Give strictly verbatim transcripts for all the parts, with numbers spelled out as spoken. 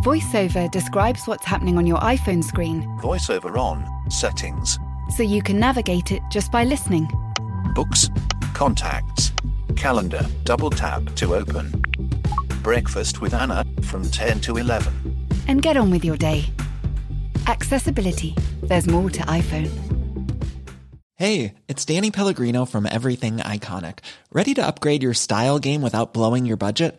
VoiceOver describes what's happening on your iPhone screen. VoiceOver on, settings. So you can navigate it just by listening. Books, contacts, calendar, double tap to open. Breakfast with Anna from ten to eleven. And get on with your day. Accessibility. There's more to iPhone. Hey, it's Danny Pellegrino from Everything Iconic. Ready to upgrade your style game without blowing your budget?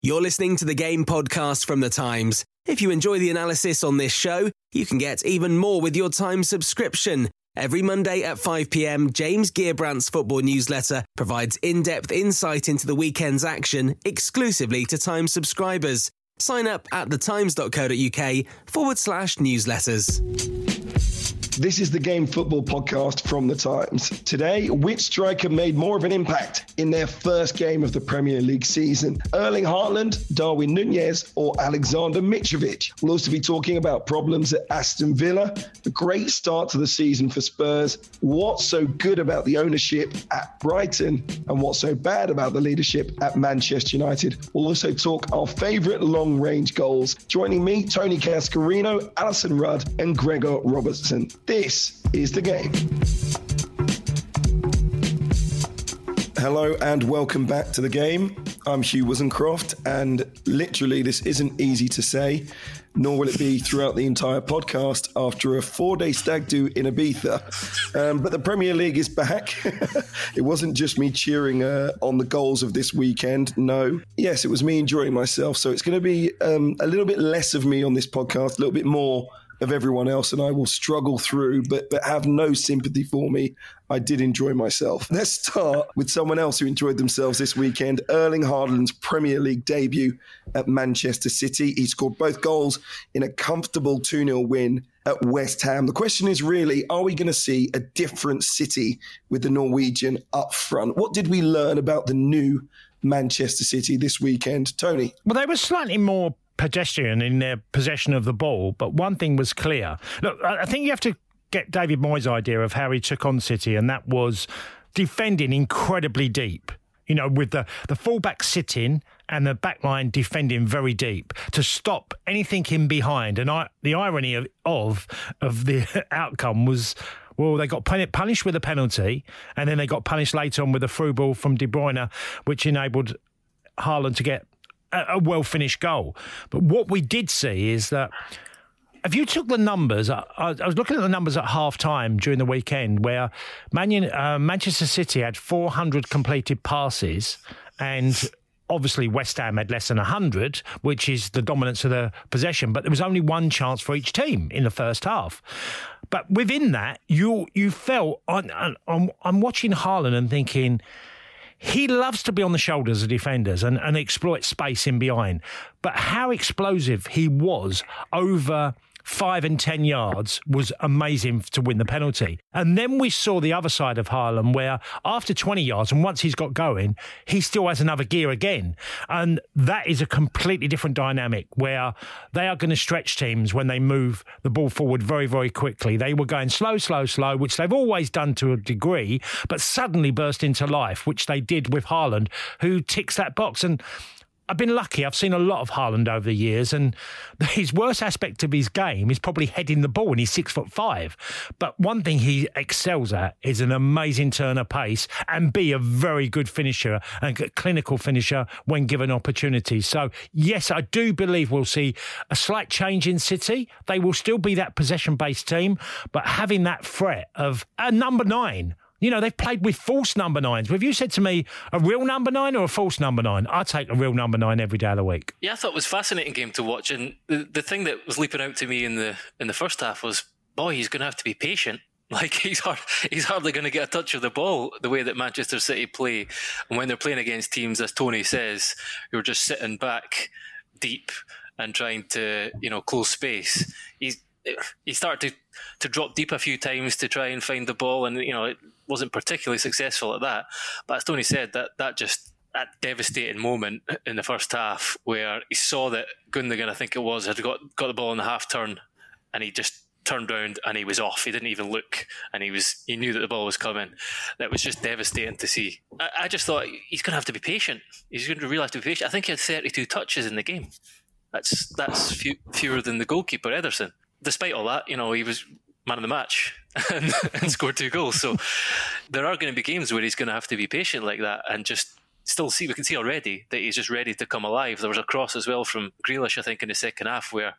You're listening to The Game podcast from The Times. If you enjoy the analysis on this show, you can get even more with your Times subscription. Every Monday at five p.m, James Gearbrandt's football newsletter provides in-depth insight into the weekend's action exclusively to Times subscribers. Sign up at thetimes.co.uk forward slash newsletters. This is The Game football podcast from The Times. Today, which striker made more of an impact in their first game of the Premier League season? Erling Haaland, Darwin Nunez or Alexander Mitrovic? We'll also be talking about problems at Aston Villa, the great start to the season for Spurs, what's so good about the ownership at Brighton and what's so bad about the leadership at Manchester United. We'll also talk our favourite long-range goals. Joining me, Tony Cascarino, Alison Rudd and Gregor Robertson. This is The Game. Hello and welcome back to The Game. I'm Hugh Woozencroft, and literally this isn't easy to say, nor will it be throughout the entire podcast after a four-day stag do in Ibiza. Um, but the Premier League is back. It wasn't just me cheering uh, on the goals of this weekend, no. Yes, it was me enjoying myself, so it's going to be um, a little bit less of me on this podcast, a little bit more of everyone else, and I will struggle through, but, but have no sympathy for me. I did enjoy myself. Let's start with someone else who enjoyed themselves this weekend, Erling Haaland's Premier League debut at Manchester City. He scored both goals in a comfortable two nil win at West Ham. The question is really, are we going to see a different City with the Norwegian up front? What did we learn about the new Manchester City this weekend? Tony? Well, they were slightly more pedestrian in their possession of the ball, but one thing was clear. Look, I think you have to get David Moyes' idea of how he took on City, and that was defending incredibly deep, you know, with the, the full-back sitting and the back line defending very deep to stop anything in behind. And I, the irony of, of, of the outcome was, well, they got punished with a penalty, and then they got punished later on with a through ball from De Bruyne, which enabled Haaland to get a well-finished goal. But what we did see is that if you took the numbers, I, I was looking at the numbers at half-time during the weekend where Man, uh, Manchester City had four hundred completed passes and obviously West Ham had less than one hundred, which is the dominance of the possession, but there was only one chance for each team in the first half. But within that, you you felt, on, on, on, I'm watching Haaland and thinking, he loves to be on the shoulders of defenders and, and exploit space in behind. But how explosive he was over five and ten yards was amazing to win the penalty. And then we saw the other side of Haaland where after twenty yards, and once he's got going, he still has another gear again. And that is a completely different dynamic where they are going to stretch teams when they move the ball forward very, very quickly. They were going slow, slow, slow, which they've always done to a degree, but suddenly burst into life, which they did with Haaland, who ticks that box. And I've been lucky. I've seen a lot of Haaland over the years, and his worst aspect of his game is probably heading the ball, and he's six foot five. But one thing he excels at is an amazing turn of pace and be a very good finisher and a clinical finisher when given opportunities. So, yes, I do believe we'll see a slight change in City. They will still be that possession-based team, but having that threat of a number nine. You know, they've played with false number nines. If you said to me, a real number nine or a false number nine, I take a real number nine every day of the week. Yeah, I thought it was a fascinating game to watch. And the, the thing that was leaping out to me in the in the first half was, boy, he's going to have to be patient. Like, he's hard, he's hardly going to get a touch of the ball the way that Manchester City play. And when they're playing against teams, as Tony says, who are just sitting back deep and trying to, you know, close space. He's, he started to, to drop deep a few times to try and find the ball, and, you know, it wasn't particularly successful at that. But as Tony said, that, that just... that devastating moment in the first half where he saw that Gundogan, I think it was, had got, got the ball on the half turn, and he just turned round and he was off. He didn't even look, and he was he knew that the ball was coming. That was just devastating to see. I, I just thought, he's going to have to be patient. He's going to really have to be patient. I think he had thirty-two touches in the game. That's that's few, fewer than the goalkeeper, Ederson. Despite all that, you know, he was man of the match and, and scored two goals. So there are going to be games where he's going to have to be patient like that, and just... Still see, we can see already that he's just ready to come alive. There was a cross as well from Grealish, I think, in the second half, where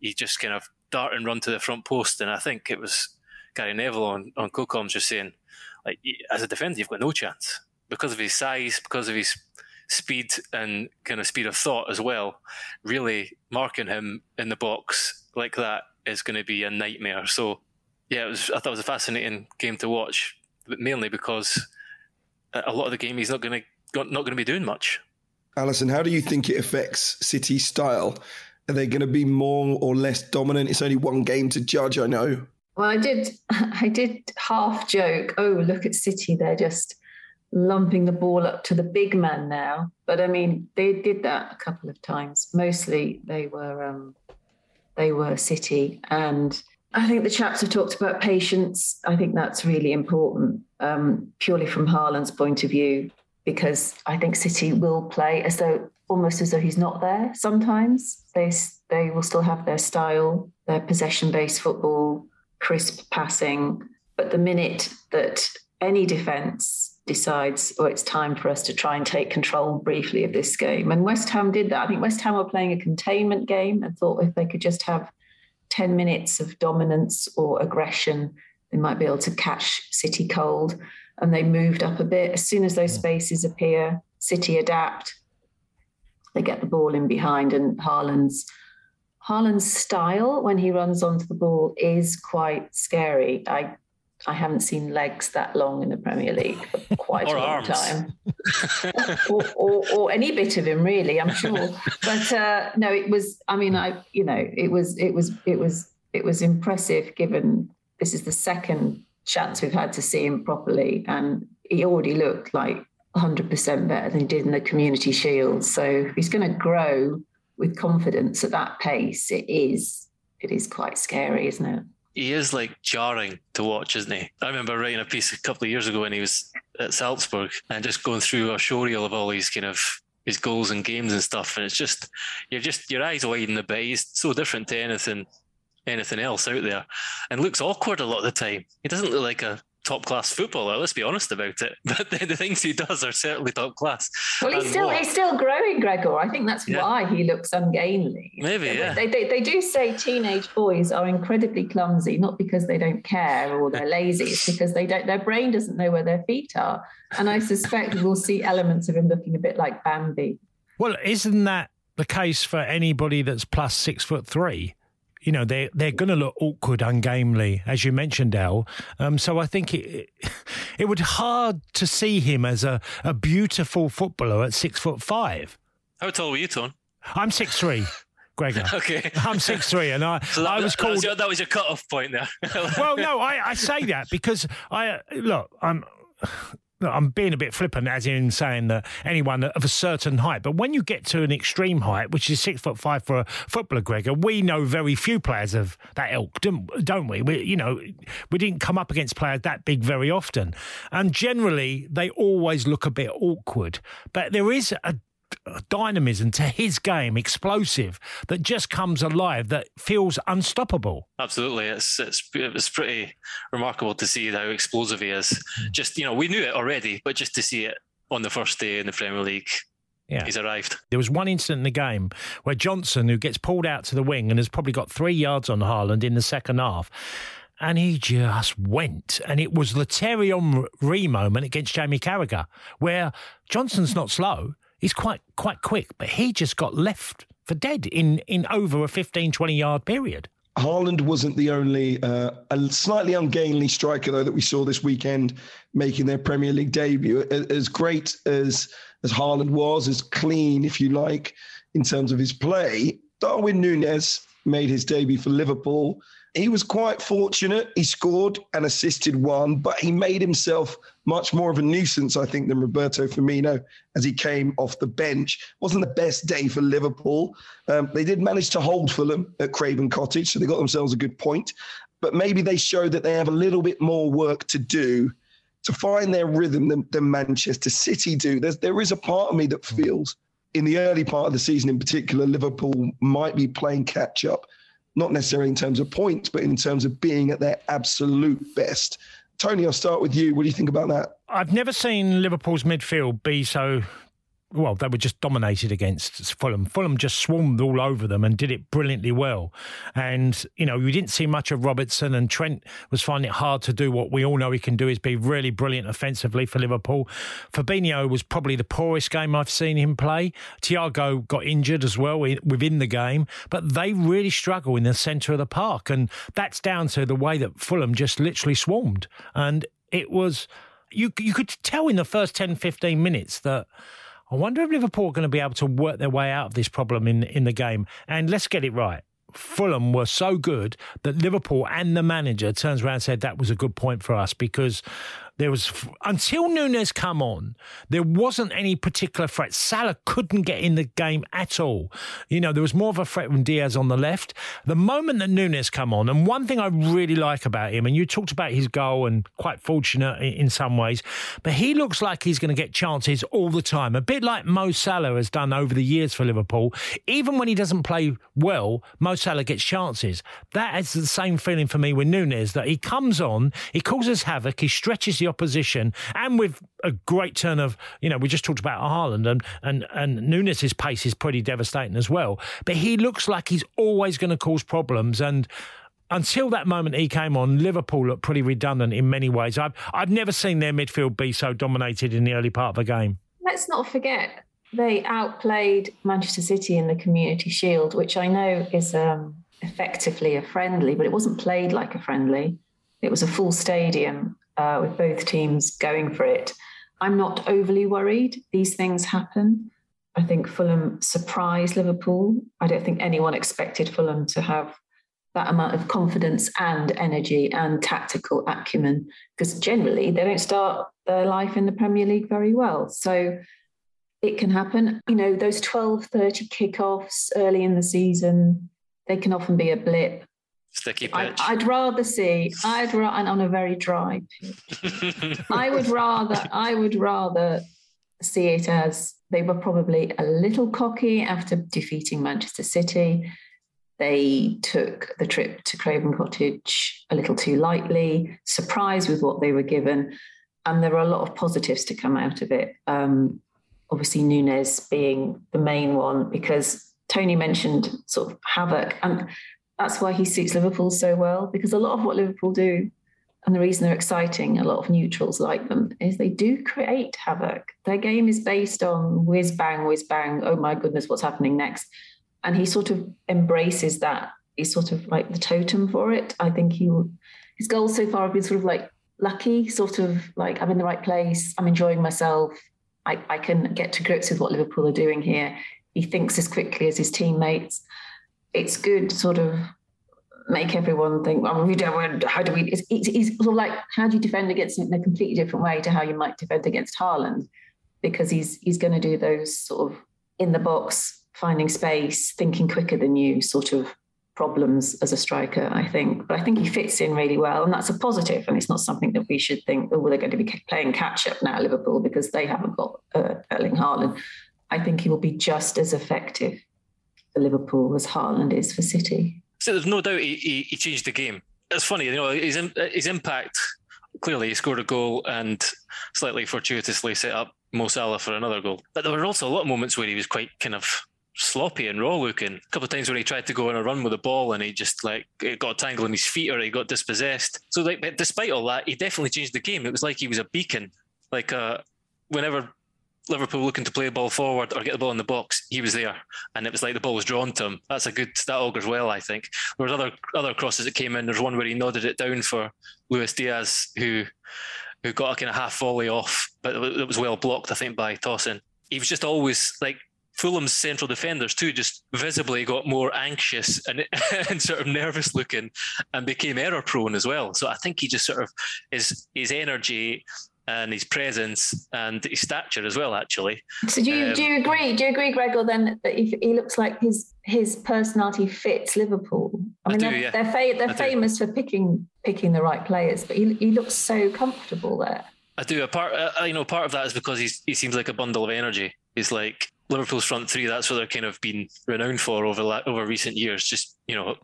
he just kind of dart and run to the front post. And I think it was Gary Neville on, on CoComs just saying, like, as a defender, you've got no chance. Because of his size, because of his speed and kind of speed of thought as well, really marking him in the box like that is going to be a nightmare. So, yeah, it was, I thought it was a fascinating game to watch, but mainly because a lot of the game he's not going to not going to be doing much. Alison, how do you think it affects City's style? Are they going to be more or less dominant? It's only one game to judge, I know. Well, I did I did half joke, oh, look at City, they're just lumping the ball up to the big man now. But I mean, they did that a couple of times. Mostly they were um, they were City. And I think the chaps have talked about patience. I think that's really important, um, purely from Haaland's point of view. Because I think City will play as though, almost as though he's not there sometimes. They they will still have their style, their possession-based football, crisp passing. But the minute that any defence decides, oh, it's time for us to try and take control briefly of this game. And West Ham did that. I think West Ham were playing a containment game and thought if they could just have ten minutes of dominance or aggression, they might be able to catch City cold. And they moved up a bit. As soon as those spaces appear, City adapt. They get the ball in behind, and Haaland's Haaland's style when he runs onto the ball is quite scary. I I haven't seen legs that long in the Premier League for quite or a long arms. time, or, or, or any bit of him really. I'm sure, but uh, no, it was. I mean, I you know, it was it was it was it was impressive. Given this is the second chance we've had to see him properly, and he already looked like one hundred percent better than he did in the Community Shield. So he's going to grow with confidence at that pace. It is, it is quite scary, isn't it? He is like jarring to watch, isn't he? I remember writing a piece a couple of years ago when he was at Salzburg, and just going through a showreel of all these kind of his goals and games and stuff. And it's just you're just your eyes widen a bit. He's so different to anything. anything else out there, and looks awkward a lot of the time. He doesn't look like a top-class footballer, let's be honest about it, but the, the things he does are certainly top-class. Well, he's still more. he's still growing, Gregor. I think that's yeah. why he looks ungainly. Maybe, yeah. They, they, they do say teenage boys are incredibly clumsy, not because they don't care or they're lazy, it's because they don't. Their brain doesn't know where their feet are, and I suspect we'll see elements of him looking a bit like Bambi. Well, isn't that the case for anybody that's plus six foot three? You know, they're, they're going to look awkward, ungainly, as you mentioned, Al. Um, so I think it it would hard to see him as a, a beautiful footballer at six foot five. How tall were you, Tom? I'm six three, Gregor. Okay. I'm six three, and I, so that, I was that, called... That was, your, that was your cut-off point there. Well, no, I, I say that because, I look, I'm... I'm being a bit flippant as in saying that anyone of a certain height, but when you get to an extreme height, which is six foot five for a footballer, Gregor, we know very few players of that ilk, don't we? we? You know, we didn't come up against players that big very often. And generally, they always look a bit awkward. But there is a dynamism to his game, explosive, that just comes alive, that feels unstoppable. Absolutely. It's, it's it's pretty remarkable to see how explosive he is. Just, you know, we knew it already, but just to see it on the first day in the Premier League, yeah. He's arrived. There was one incident in the game where Johnson, who gets pulled out to the wing and has probably got three yards on Haaland in the second half, and he just went. And it was the Thierry Henry moment against Jamie Carragher, where Johnson's not slow. He's quite quite quick, but he just got left for dead in, in over a fifteen, twenty-yard period. Haaland wasn't the only uh, a slightly ungainly striker, though, that we saw this weekend making their Premier League debut. As great as, as Haaland was, as clean, if you like, in terms of his play, Darwin Nunez made his debut for Liverpool. He was quite fortunate. He scored and assisted one, but he made himself much more of a nuisance, I think, than Roberto Firmino as he came off the bench. It wasn't the best day for Liverpool. Um, they did manage to hold Fulham at Craven Cottage, so they got themselves a good point. But maybe they show that they have a little bit more work to do to find their rhythm than, than Manchester City do. There's, there is a part of me that feels, in the early part of the season in particular, Liverpool might be playing catch-up. Not necessarily in terms of points, but in terms of being at their absolute best. Tony, I'll start with you. What do you think about that? I've never seen Liverpool's midfield be so... Well, they were just dominated against Fulham. Fulham just swarmed all over them and did it brilliantly well. And, you know, you didn't see much of Robertson, and Trent was finding it hard to do what we all know he can do, is be really brilliant offensively for Liverpool. Fabinho was probably the poorest game I've seen him play. Thiago got injured as well within the game, but they really struggle in the centre of the park. And that's down to the way that Fulham just literally swarmed. And it was, you, you could tell in the first ten, fifteen minutes that, I wonder if Liverpool are going to be able to work their way out of this problem in, in the game. And let's get it right. Fulham were so good that Liverpool and the manager turns around and said that was a good point for us, because there was, until Nunez come on, there wasn't any particular threat. Salah couldn't get in the game at all. You know, there was more of a threat from Diaz on the left. The moment that Nunez come on, and one thing I really like about him, and you talked about his goal and quite fortunate in some ways, but he looks like he's going to get chances all the time. A bit like Mo Salah has done over the years for Liverpool. Even when he doesn't play well, Mo Salah gets chances. That is the same feeling for me with Nunez, that he comes on, he causes havoc, he stretches the opposition, and with a great turn of, you know, we just talked about Haaland, and, and, and Nunez's pace is pretty devastating as well. But he looks like he's always going to cause problems, and until that moment he came on, Liverpool looked pretty redundant in many ways. I've, I've never seen their midfield be so dominated in the early part of a game. Let's not forget, they outplayed Manchester City in the Community Shield, which I know is um, effectively a friendly, but it wasn't played like a friendly. It was a full stadium. Uh, with both teams going for it. I'm not overly worried. These things happen. I think Fulham surprised Liverpool. I don't think anyone expected Fulham to have that amount of confidence and energy and tactical acumen, because generally they don't start their life in the Premier League very well. So it can happen. You know, those twelve thirty kickoffs early in the season, they can often be a blip. Sticky pitch. I, I'd rather see. I'd ra- and on a very dry pitch. I would rather. I would rather see it as they were probably a little cocky after defeating Manchester City. They took the trip to Craven Cottage a little too lightly, surprised with what they were given, and there are a lot of positives to come out of it. Um, obviously, Nunez being the main one, because Tony mentioned sort of havoc and. That's why he suits Liverpool so well, because a lot of what Liverpool do, and the reason they're exciting, a lot of neutrals like them, is they do create havoc. Their game is based on whiz-bang, whiz-bang, oh my goodness, what's happening next? And he sort of embraces that. He's sort of like the totem for it. I think he will, his goals so far have been sort of like lucky, sort of like I'm in the right place, I'm enjoying myself, I, I can get to grips with what Liverpool are doing here. He thinks as quickly as his teammates. It's good to sort of make everyone think, well, we don't, how do we, it's, it's, it's sort of like, how do you defend against him in a completely different way to how you might defend against Haaland? Because he's he's going to do those sort of in the box, finding space, thinking quicker than you sort of problems as a striker, I think. But I think he fits in really well, and that's a positive, and it's not something that we should think, oh, well, they're going to be playing catch-up now, Liverpool, because they haven't got uh, Erling Haaland. I think he will be just as effective for Liverpool as Haaland is for City. So there's no doubt he, he, he changed the game. It's funny, you know, his, his impact, clearly he scored a goal and slightly fortuitously set up Mo Salah for another goal. But there were also a lot of moments where he was quite kind of sloppy and raw looking. A couple of times where he tried to go on a run with the ball and he just like, it got a tangle in his feet or he got dispossessed. So like, but despite all that, he definitely changed the game. It was like he was a beacon. Like uh, whenever Liverpool looking to play the ball forward or get the ball in the box, he was there, and it was like the ball was drawn to him. That's a good, that augurs well, I think. There was other other crosses that came in. There's one where he nodded it down for Luis Diaz, who who got a kind of half volley off, but it was well blocked, I think, by Tosin. He was just always like Fulham's central defenders too just visibly got more anxious and, and sort of nervous looking and became error prone as well. So I think he just sort of, his, his energy and his presence and his stature as well, actually. So do you, um, do you agree? Do you agree, Gregor, then, that he, he looks like his his personality fits Liverpool? I, I mean, do, they're, yeah. they're, fa- they're famous do. for picking picking the right players, but he, he looks so comfortable there. I do. A part, uh, you know, part of that is because he's, he seems like a bundle of energy. He's like Liverpool's front three. That's what they're kind of been renowned for over la- over recent years. Just, you know,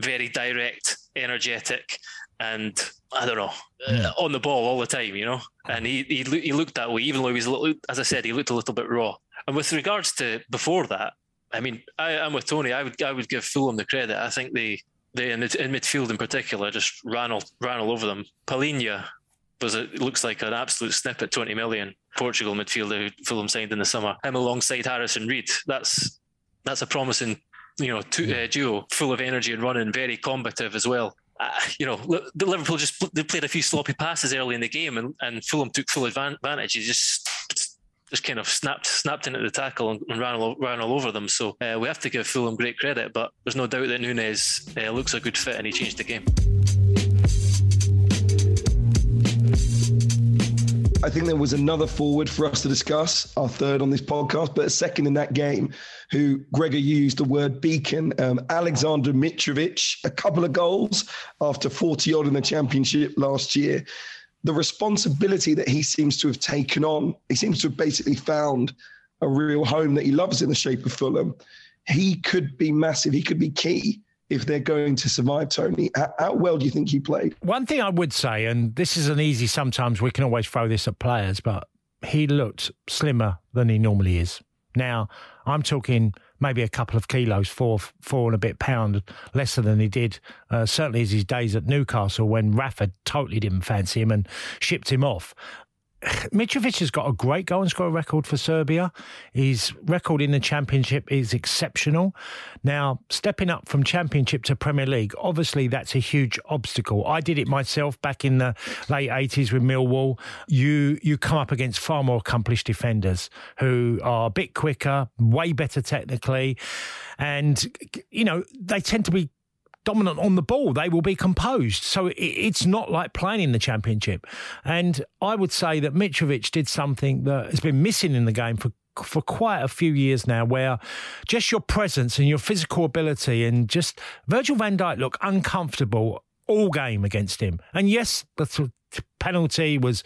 very direct, energetic, and I don't know, yeah. on the ball all the time. You know, and he he, lo- he looked that way, even though he was a little, as I said, he looked a little bit raw. And with regards to before that, I mean, I, I'm with Tony. I would I would give Fulham the credit. I think they they in, in midfield in particular just ran all ran all over them. Palhinha was a, looks like an absolute snip at twenty million. Portugal midfielder who Fulham signed in the summer. Him alongside Harrison Reed. That's that's a promising, you know, two, uh, duo, full of energy and running, very combative as well. Uh, you know, Liverpool just they played a few sloppy passes early in the game, and, and Fulham took full advantage. He just just kind of snapped snapped into the tackle and, and ran all, ran all over them. So uh, we have to give Fulham great credit, but there's no doubt that Nunez uh, looks a good fit and he changed the game. I think there was another forward for us to discuss, our third on this podcast, but a second in that game, who Gregor used the word beacon, um, Alexander Mitrovic, a couple of goals after forty odd in the Championship last year. The responsibility that he seems to have taken on, he seems to have basically found a real home that he loves in the shape of Fulham. He could be massive. He could be key if they're going to survive, Tony. How well do you think he played? One thing I would say, and this is an easy, sometimes we can always throw this at players, but he looked slimmer than he normally is. Now, I'm talking maybe a couple of kilos, four four and a bit pound, lesser than he did, uh, certainly as his days at Newcastle when Rafa totally didn't fancy him and shipped him off. Mitrovic has got a great goal and score record for Serbia. His record in the Championship is exceptional. Now, stepping up from Championship to Premier League, obviously that's a huge obstacle. I did it myself back in the late eighties with Millwall. You you come up against far more accomplished defenders who are a bit quicker, way better technically, and, you know, they tend to be dominant on the ball. They will be composed. So it's not like playing in the Championship. And I would say that Mitrovic did something that has been missing in the game for for quite a few years now, where just your presence and your physical ability and just Virgil van Dijk looked uncomfortable all game against him. And yes, the penalty was...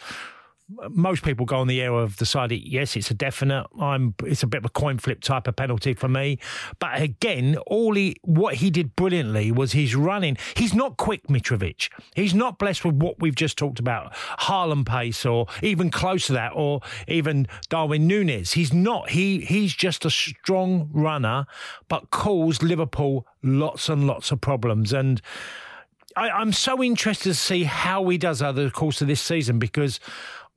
Most people go on the air of deciding, yes, it's a definite. I'm. It's a bit of a coin flip type of penalty for me. But again, all he, what he did brilliantly was his running. He's not quick, Mitrovic. He's not blessed with what we've just talked about, Haaland pace, or even close to that, or even Darwin Nunez. He's not. He he's just a strong runner, but caused Liverpool lots and lots of problems. And I, I'm so interested to see how he does over the course of this season, because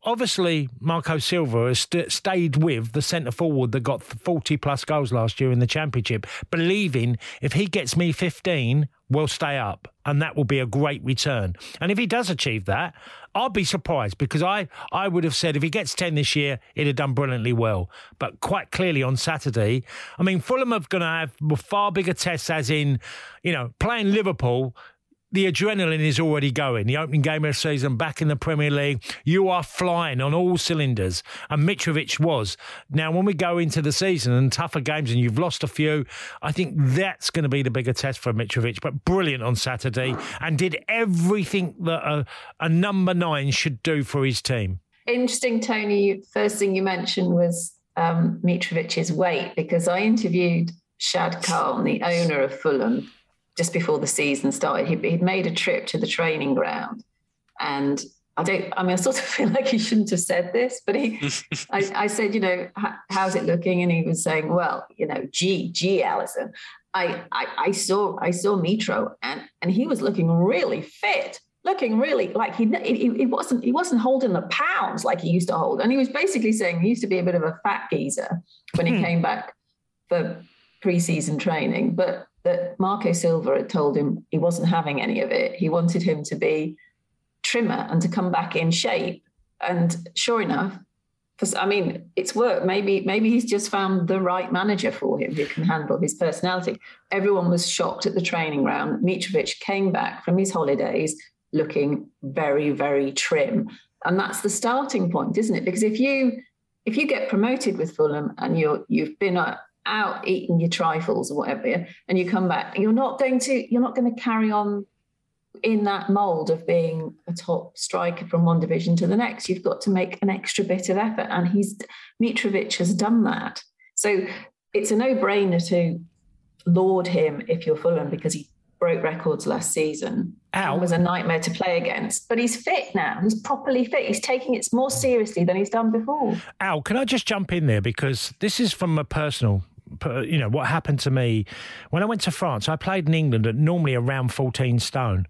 obviously, Marco Silva has st- stayed with the centre-forward that got forty-plus goals last year in the Championship, believing if he gets me fifteen, we'll stay up, and that will be a great return. And if he does achieve that, I'll be surprised, because I, I would have said if he gets ten this year, he'd have done brilliantly well. But quite clearly on Saturday, I mean, Fulham are going to have far bigger tests, as in, you know, playing Liverpool... The adrenaline is already going. The opening game of the season back in the Premier League, you are flying on all cylinders. And Mitrovic was. Now, when we go into the season and tougher games and you've lost a few, I think that's going to be the bigger test for Mitrovic. But brilliant on Saturday, and did everything that a, a number nine should do for his team. Interesting, Tony. First thing you mentioned was um, Mitrovic's weight, because I interviewed Shad Khan, the owner of Fulham, just before the season started. He'd made a trip to the training ground, and I don't, I mean, I sort of feel like he shouldn't have said this, but he, I, I said, you know, how's it looking? And he was saying, well, you know, gee, gee, Alison, I, I, I saw, I saw Mitro, and, and he was looking really fit, looking really like he, he, he wasn't, he wasn't holding the pounds like he used to hold. And he was basically saying he used to be a bit of a fat geezer when he came back for pre-season training, but that Marco Silva had told him he wasn't having any of it. He wanted him to be trimmer and to come back in shape. And sure enough, Because, I mean, it's worked. Maybe maybe he's just found the right manager for him who can handle his personality. Everyone was shocked at the training round. Mitrovic came back from his holidays looking very, very trim. And that's the starting point, isn't it? Because if you if you get promoted with Fulham and you're, you've been out eating your trifles or whatever, and you come back, you're not going to you're not going to carry on in that mould of being a top striker from one division to the next. You've got to make an extra bit of effort, and he's Mitrovic has done that. So it's a no-brainer to laud him if you're Fulham, because he broke records last season. Ow. And was a nightmare to play against. But he's fit now. He's properly fit. He's taking it more seriously than he's done before. Al, can I just jump in there? Because this is from a personal... You know, what happened to me when I went to France, I played in England at normally around fourteen stone.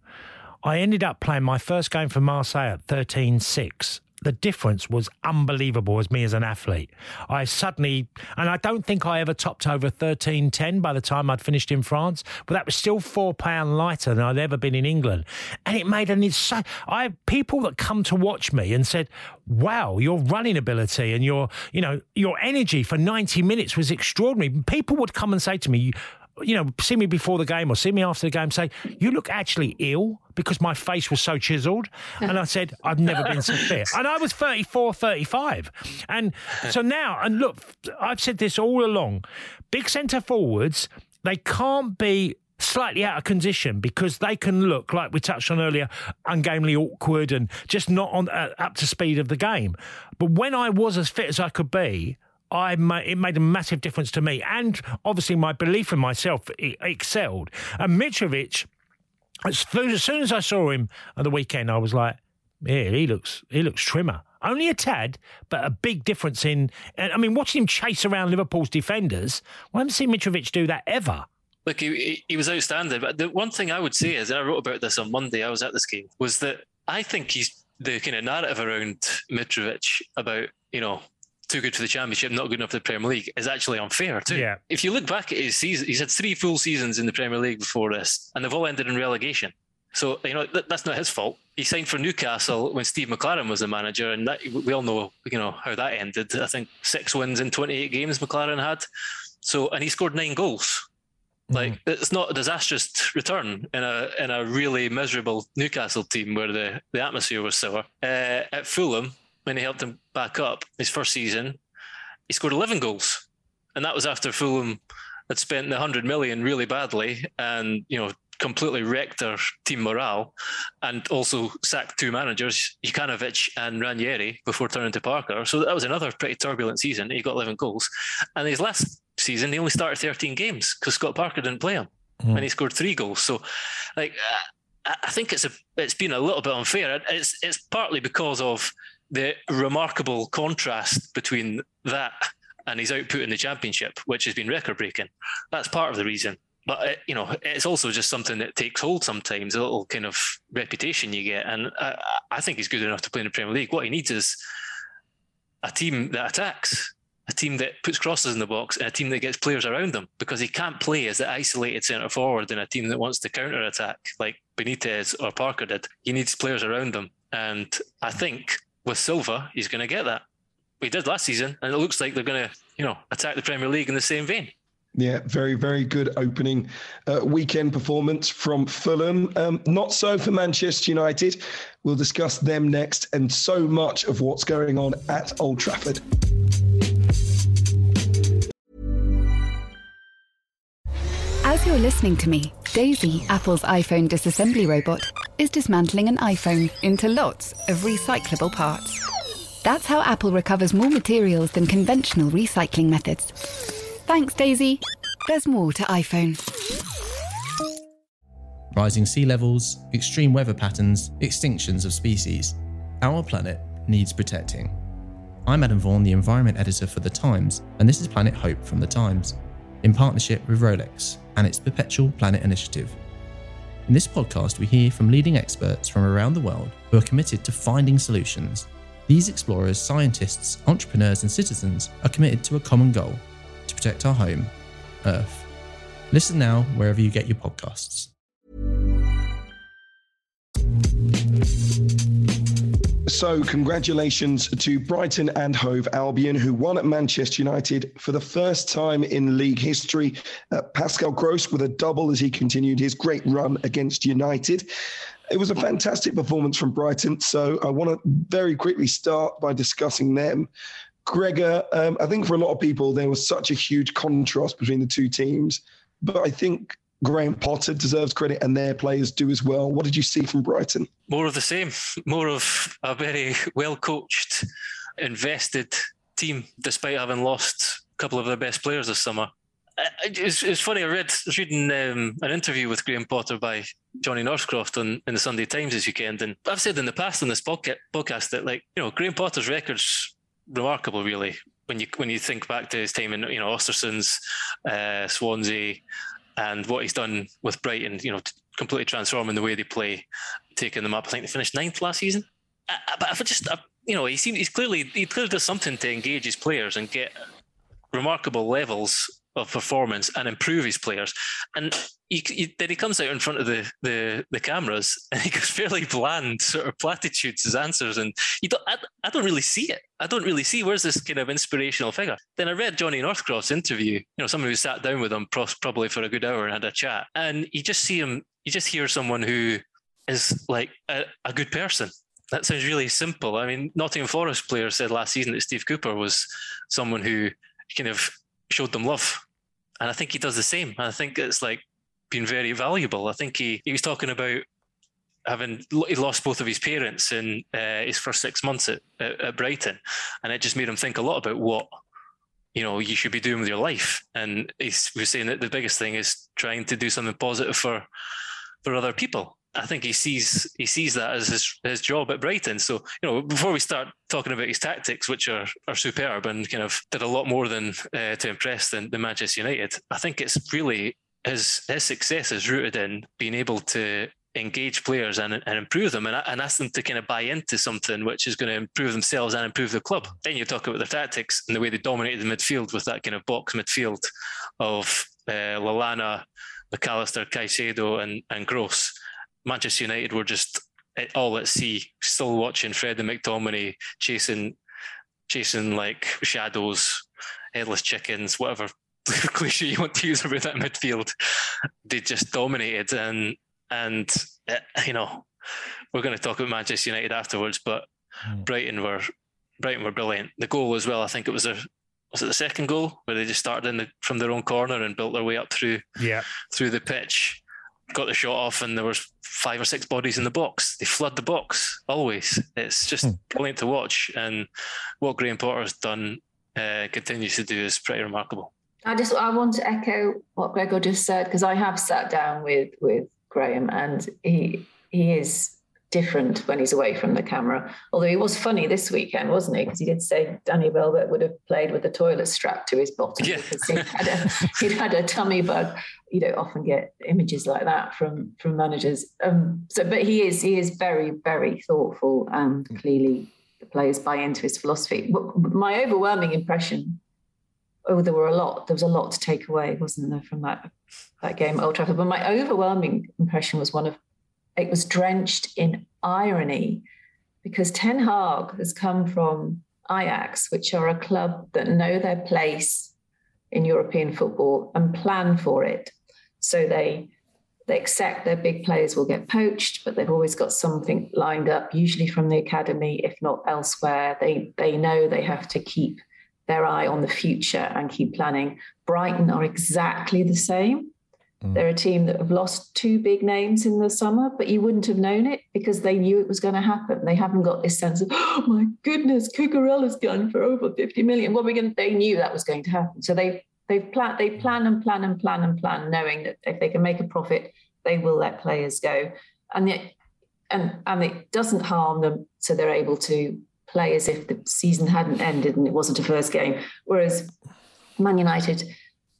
I ended up playing my first game for Marseille at thirteen six. The difference was unbelievable as me as an athlete. I suddenly, and I don't think I ever topped over thirteen ten by the time I'd finished in France, but that was still four pound lighter than I'd ever been in England. And it made an insane, I have people that come to watch me and said, wow, your running ability and your, you know, your energy for ninety minutes was extraordinary. People would come and say to me, you know, see me before the game or see me after the game, say, you look actually ill, because my face was so chiselled. And I said, I've never been so fit. And I was thirty-four, thirty-five. And so now, and look, I've said this all along, big centre forwards, they can't be slightly out of condition, because they can look, like we touched on earlier, ungainly, awkward, and just not on uh, up to speed of the game. But when I was as fit as I could be, I ma- it made a massive difference to me. And obviously my belief in myself it excelled. And Mitrovic, as soon as I saw him at the weekend, I was like, yeah, he looks he looks trimmer. Only a tad, but a big difference in... I mean, watching him chase around Liverpool's defenders, well, I haven't seen Mitrovic do that ever. Look, he, he was outstanding. But the one thing I would say is, and I wrote about this on Monday, I was at this game, was that I think he's the kind of narrative around Mitrovic about, you know... too good for the Championship, not good enough for the Premier League, is actually unfair too. Yeah. If you look back at his season, he's had three full seasons in the Premier League before this, and they've all ended in relegation. So, you know, that, that's not his fault. He signed for Newcastle when Steve McLaren was the manager, and that, we all know, you know, how that ended. I think six wins in twenty-eight games McLaren had. So, and he scored nine goals. Like, mm. it's not a disastrous return in a in a really miserable Newcastle team where the, the atmosphere was sour. Uh, at Fulham, when he helped him back up his first season, he scored eleven goals. And that was after Fulham had spent the one hundred million really badly and, you know, completely wrecked their team morale, and also sacked two managers, Jukanovic and Ranieri, before turning to Parker. So that was another pretty turbulent season. He got eleven goals. And his last season, he only started thirteen games because Scott Parker didn't play him. Mm. And he scored three goals. So, like, I think it's a, it's been a little bit unfair. It's it's partly because of the remarkable contrast between that and his output in the Championship, which has been record-breaking. That's part of the reason. But, it, you know, it's also just something that takes hold sometimes, a little kind of reputation you get. And I, I think he's good enough to play in the Premier League. What he needs is a team that attacks, a team that puts crosses in the box, and a team that gets players around them, because he can't play as the isolated centre-forward in a team that wants to counter-attack like Benitez or Parker did. He needs players around them. And I think... with Silva, he's going to get that. We did last season, and it looks like they're going to, you know, attack the Premier League in the same vein. Yeah, very, very good opening uh, weekend performance from Fulham. Um, not so for Manchester United. We'll discuss them next, and so much of what's going on at Old Trafford. As you're listening to me, Daisy, Apple's iPhone disassembly robot, is dismantling an iPhone into lots of recyclable parts. That's how Apple recovers more materials than conventional recycling methods. Thanks, Daisy. There's more to iPhone. Rising sea levels, extreme weather patterns, extinctions of species. Our planet needs protecting. I'm Adam Vaughan, the environment editor for The Times, and this is Planet Hope from The Times, in partnership with Rolex and its Perpetual Planet Initiative. In this podcast, we hear from leading experts from around the world who are committed to finding solutions. These explorers, scientists, entrepreneurs, and citizens are committed to a common goal: to protect our home, Earth. Listen now wherever you get your podcasts. So congratulations to Brighton and Hove Albion, who won at Manchester United for the first time in league history. Uh, Pascal Gross with a double as he continued his great run against United. It was a fantastic performance from Brighton, so I want to very quickly start by discussing them. Gregor, um, I think for a lot of people, there was such a huge contrast between the two teams, but I think Graham Potter deserves credit and their players do as well. What did you see from Brighton? More of the same, more of a very well-coached, invested team, despite having lost a couple of their best players this summer. It's, it's funny, I, read, I was reading um, an interview with Graham Potter by Johnny Northcroft on, in the Sunday Times this weekend, and I've said in the past on this podcast that, like, you know, Graham Potter's record's remarkable, really, when you when you think back to his time in, you know, Ostersund's, uh, Swansea, and what he's done with Brighton, you know, completely transforming the way they play, taking them up. I think they finished ninth last season. I, I, but if I just, I, you know, he seemed, he's clearly, he clearly does something to engage his players and get remarkable levels of performance and improve his players. And he, he, then he comes out in front of the, the, the cameras and he goes fairly bland sort of platitudes, his answers. And you don't, I, I don't really see it. I don't really see where's this kind of inspirational figure. Then I read Johnny Northcroft's interview, you know, someone who sat down with him probably for a good hour and had a chat. And you just see him, you just hear someone who is like a, a good person. That sounds really simple. I mean, Nottingham Forest player said last season that Steve Cooper was someone who kind of showed them love. And I think he does the same. I think it's like been very valuable. I think he, he was talking about having he lost both of his parents in uh, his first six months at, at, at Brighton. And it just made him think a lot about what, you know, you should be doing with your life. And he's, he was saying that the biggest thing is trying to do something positive for for other people. I think he sees he sees that as his, his job at Brighton. So, you know, before we start talking about his tactics, which are, are superb and kind of did a lot more than uh, to impress than, than Manchester United, I think it's really his his success is rooted in being able to engage players and, and improve them and, and ask them to kind of buy into something which is going to improve themselves and improve the club. Then you talk about their tactics and the way they dominated the midfield with that kind of box midfield of uh, Lallana, McAllister, Caicedo and, and Gross. Manchester United were just all at sea, still watching Fred and McTominay chasing, chasing like shadows, headless chickens, whatever cliche you want to use about that midfield. They just dominated, and and uh, you know, we're going to talk about Manchester United afterwards, but mm. Brighton were Brighton were brilliant. The goal as well, I think it was their was it the second goal where they just started in the, from their own corner and built their way up through yeah. through the pitch. Got the shot off and there was five or six bodies in the box. They flood the box always. It's just mm. brilliant to watch, and what Graham Potter's done uh, continues to do is pretty remarkable. I just I want to echo what Gregor just said, because I have sat down with with Graham and he he is different when he's away from the camera. Although he was funny this weekend, wasn't he? Because he did say Danny Welbeck would have played with a toilet strapped to his bottom yeah. because he'd had, a, he'd had a tummy bug. You don't often get images like that from from managers. Um, so, but he is he is very very thoughtful, and clearly the players buy into his philosophy. My overwhelming impression. Oh, there were a lot. There was a lot to take away, wasn't there, from that that game at Old Trafford? But my overwhelming impression was one of. It was drenched in irony, because Ten Hag has come from Ajax, which are a club that know their place in European football and plan for it. So they they accept their big players will get poached, but they've always got something lined up, usually from the academy, if not elsewhere. They they know they have to keep their eye on the future and keep planning. Brighton are exactly the same. They're a team that have lost two big names in the summer, but you wouldn't have known it because they knew it was going to happen. They haven't got this sense of, oh my goodness, Cucurella's gone for over fifty million. What are we going to, they knew that was going to happen. So they they plan, they plan and plan and plan and plan, knowing that if they can make a profit, they will let players go. And it, and, and it doesn't harm them. So they're able to play as if the season hadn't ended and it wasn't a first game. Whereas Man United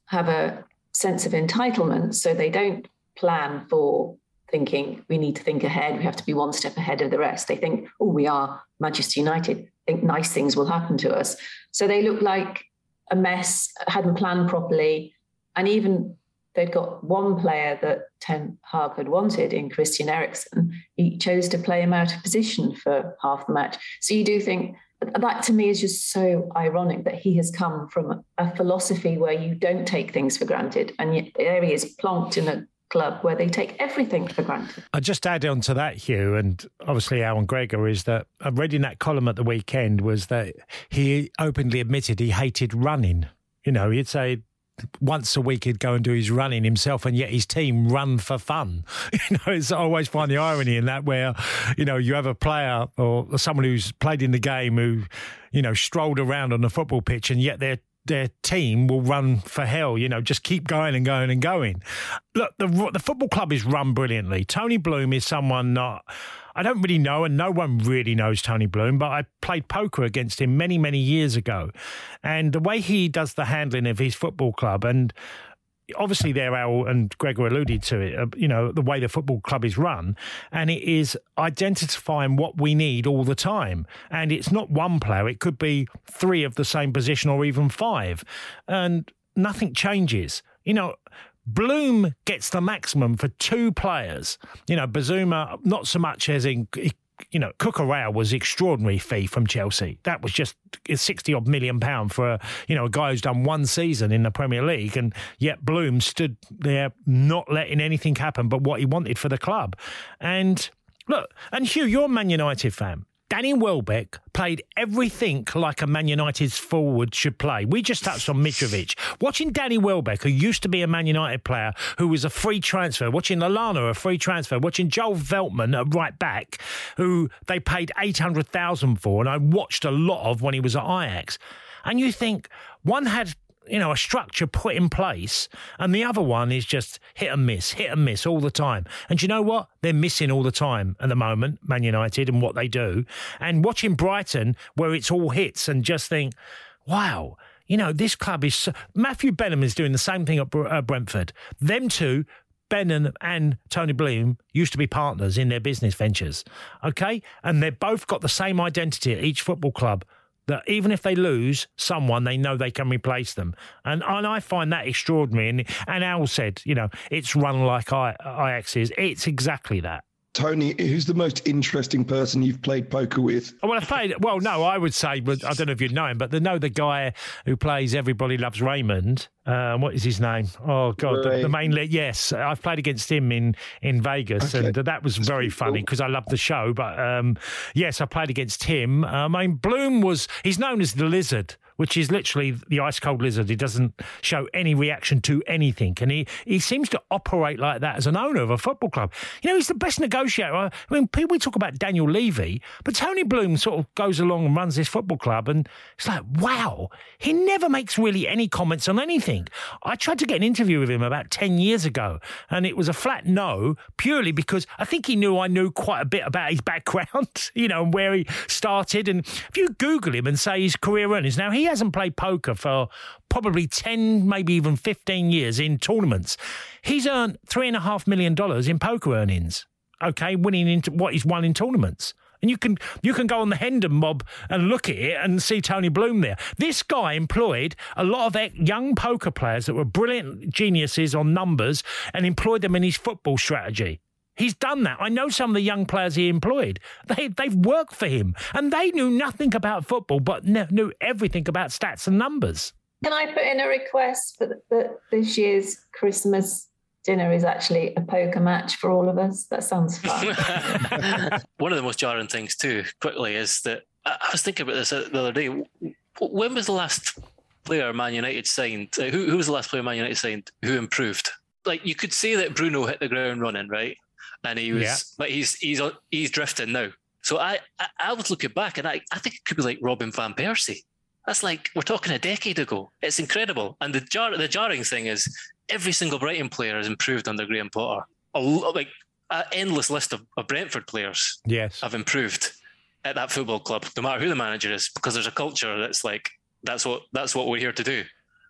have a sense of entitlement, so they don't plan for thinking we need to think ahead, we have to be one step ahead of the rest. They think, oh, we are Manchester United, think nice things will happen to us. So they look like a mess, hadn't planned properly, and even they'd got one player that Ten Hag had wanted in Christian Eriksen. He chose to play him out of position for half the match. So you do think, that to me is just so ironic that he has come from a philosophy where you don't take things for granted, and yet there he is plonked in a club where they take everything for granted. I just add on to that, Hugh, and obviously Alan Gregor, is that I read in that column at the weekend was that he openly admitted he hated running. You know, he'd say once a week he'd go and do his running himself, and yet his team run for fun. You know, it's, I always find the irony in that, where, you know, you have a player or someone who's played in the game who, you know, strolled around on the football pitch, and yet their their team will run for hell. You know, just keep going and going and going. Look, the the football club is run brilliantly. Tony Bloom is someone not. I don't really know, and no one really knows Tony Bloom, but I played poker against him many, many years ago. And the way he does the handling of his football club, and obviously there, Al and Gregor alluded to it, you know, the way the football club is run, and it is identifying what we need all the time. And it's not one player, it could be three of the same position or even five. And nothing changes. You know, Bloom gets the maximum for two players. You know, Bazuma, not so much as in, you know, Cucurella was extraordinary fee from Chelsea. That was just sixty odd million pound for a, you know, a guy who's done one season in the Premier League, and yet Bloom stood there not letting anything happen but what he wanted for the club. And look, and Hugh, you're a Man United fan. Danny Welbeck played everything like a Man United's forward should play. We just touched on Mitrovic. Watching Danny Welbeck, who used to be a Man United player, who was a free transfer, watching Lallana, a free transfer, watching Joel Veltman at right back, who they paid eight hundred thousand for, and I watched a lot of when he was at Ajax. And you think, one had, you know, a structure put in place, and the other one is just hit and miss, hit and miss all the time. And you know what? They're missing all the time at the moment, Man United, and what they do. And watching Brighton, where it's all hits, and just think, wow, you know, this club is... So... Matthew Benham is doing the same thing at Br- uh, Brentford. Them two, Benham and Tony Bloom, used to be partners in their business ventures, OK? And they've both got the same identity at each football club, that even if they lose someone, they know they can replace them. And and I find that extraordinary. And, and Al said, you know, it's run like I, Ajax is. It's exactly that. Tony, who's the most interesting person you've played poker with? Well, I played, well, no, I would say, I don't know if you'd know him, but they know the guy who plays Everybody Loves Raymond. Um, what is his name? Oh, God, the, the main lead. Yes, I've played against him in, in Vegas, okay. And that was That's very funny because cool. I love the show. But, um, yes, I played against him. Um, I mean, Bloom was, he's known as the Lizard, which is literally the ice-cold lizard. He doesn't show any reaction to anything. And he, he seems to operate like that as an owner of a football club. You know, he's the best negotiator. I mean, people, we talk about Daniel Levy, but Tony Bloom sort of goes along and runs this football club, and it's like, wow, he never makes really any comments on anything. I tried to get an interview with him about ten years ago, and it was a flat no, purely because I think he knew I knew quite a bit about his background, you know, and where he started. And if you Google him and say his career earnings, now he hasn't played poker for probably ten, maybe even fifteen years in tournaments. He's earned three and a half million dollars in poker earnings, okay, winning into what he's won in tournaments. And you can you can go on the Hendon mob and look at it and see Tony Bloom there. This guy employed a lot of young poker players that were brilliant geniuses on numbers and employed them in his football strategy. He's done that. I know some of the young players he employed. They, they've worked for him. And they knew nothing about football, but knew everything about stats and numbers. Can I put in a request for the, the, this year's Christmas dinner is actually a poker match for all of us? That sounds fun. One of the most jarring things too, quickly, is that I was thinking about this the other day. When was the last player Man United signed? Uh, who, who was the last player Man United signed who improved? Like, you could say that Bruno hit the ground running, right? And he was, yeah. But he's he's he's drifting now. So I I, I was looking back, and I, I think it could be like Robin van Persie. That's like, we're talking a decade ago. It's incredible. And the jar, the jarring thing is, every single Brighton player has improved under Graham Potter. A, like an endless list of, of Brentford players yes. have improved at that football club, no matter who the manager is, because there's a culture that's like, that's what that's what we're here to do.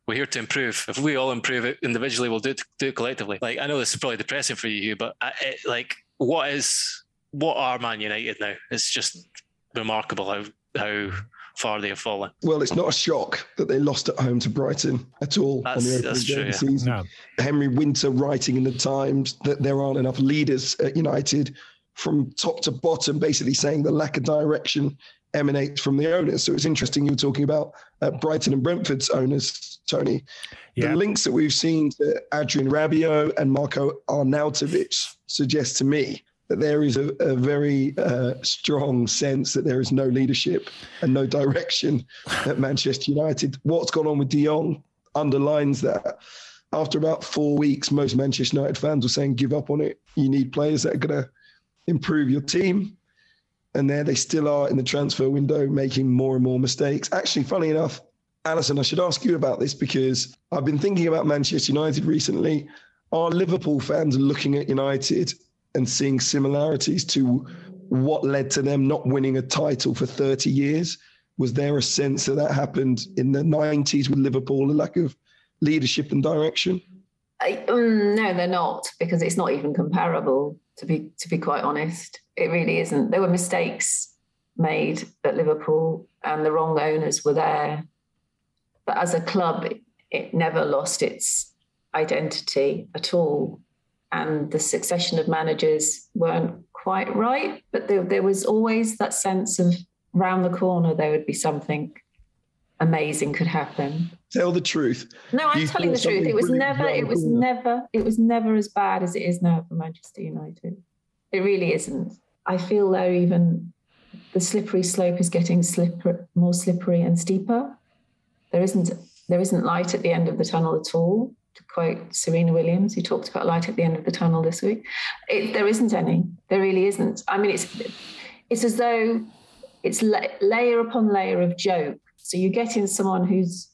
We're here to improve. If we all improve it individually, we'll do it, do it collectively. Like, I know this is probably depressing for you, Hugh, but I, it, like, what is what are Man United now? It's just remarkable how how far they have fallen. Well, it's not a shock that they lost at home to Brighton at all. That's, on the opening that's true, yeah. season. No. Henry Winter writing in the Times that there aren't enough leaders at United from top to bottom, basically saying the lack of direction emanates from the owners. So it's interesting you were talking about uh, Brighton and Brentford's owners, Tony. Yeah. The links that we've seen to Adrian Rabiot and Marko Arnautovic suggest to me that there is a, a very uh, strong sense that there is no leadership and no direction at Manchester United. What's gone on with De Jong underlines that. After about four weeks, most Manchester United fans were saying, give up on it. You need players that are going to improve your team. And there they still are in the transfer window, making more and more mistakes. Actually, funny enough, Alison, I should ask you about this because I've been thinking about Manchester United recently. Are Liverpool fans looking at United and seeing similarities to what led to them not winning a title for thirty years? Was there a sense that that happened in the nineties with Liverpool, a lack of leadership and direction? I, um, no, they're not, because it's not even comparable, to be to be quite honest. It really isn't. There were mistakes made at Liverpool and the wrong owners were there. But as a club, it, it never lost its identity at all. And the succession of managers weren't quite right. But there, there was always that sense of round the corner, there would be something amazing could happen. Tell the truth. No, I'm you telling the truth. It was never, it was never, it was never as bad as it is now for Manchester United. It really isn't. I feel though even the slippery slope is getting slipper, more slippery and steeper. There isn't, there isn't light at the end of the tunnel at all. To quote Serena Williams, who talked about light at the end of the tunnel this week. It, there isn't any. There really isn't. I mean, it's it's as though it's la- layer upon layer of joke. So you get in someone who's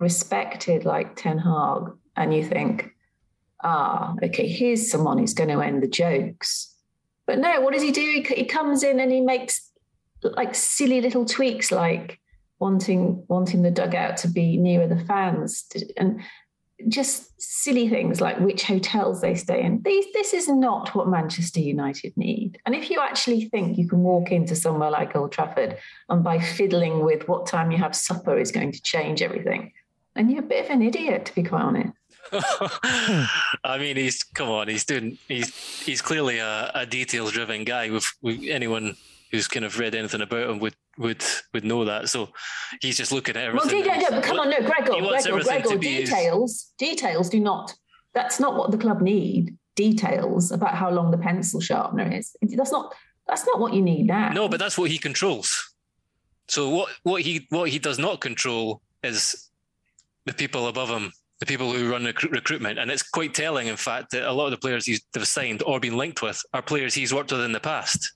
respected like Ten Hag and you think, ah, okay, here's someone who's going to end the jokes. But no, what does he do? He, he comes in and he makes like silly little tweaks, like wanting wanting the dugout to be nearer the fans and just silly things like which hotels they stay in. These, this is not what Manchester United need. And if you actually think you can walk into somewhere like Old Trafford and by fiddling with what time you have supper is going to change everything, then you're a bit of an idiot, to be quite honest. I mean, he's come on. He's doing. He's he's clearly a, a details-driven guy. With, with anyone who's kind of read anything about him would would would know that. So he's just looking at everything. Well, no, no, but come on, no, Gregor, Gregor, Gregor. Details, his... details do not. That's not what the club need. Details about how long the pencil sharpener is. That's not. That's not what you need now. No, but that's what he controls. So what what he what he does not control is the people above him. The people who run rec- recruitment, and it's quite telling, in fact, that a lot of the players he's they've signed or been linked with are players he's worked with in the past.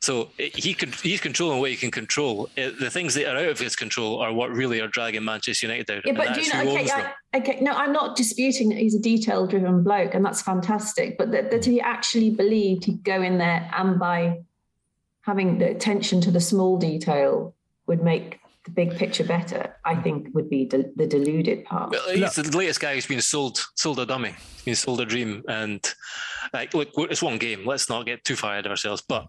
So it, he could he's controlling what he can control. It, the things that are out of his control are what really are dragging Manchester United down. Yeah, but do you know? Okay, I, okay, no, I'm not disputing that he's a detail-driven bloke, and that's fantastic. But that, that he actually believed he'd go in there and by having the attention to the small detail would make the big picture better, I think, would be de- the deluded part. Well, he's the latest guy who's been sold sold a dummy. He's sold a dream. And like, look, it's one game. Let's not get too far ahead of ourselves. But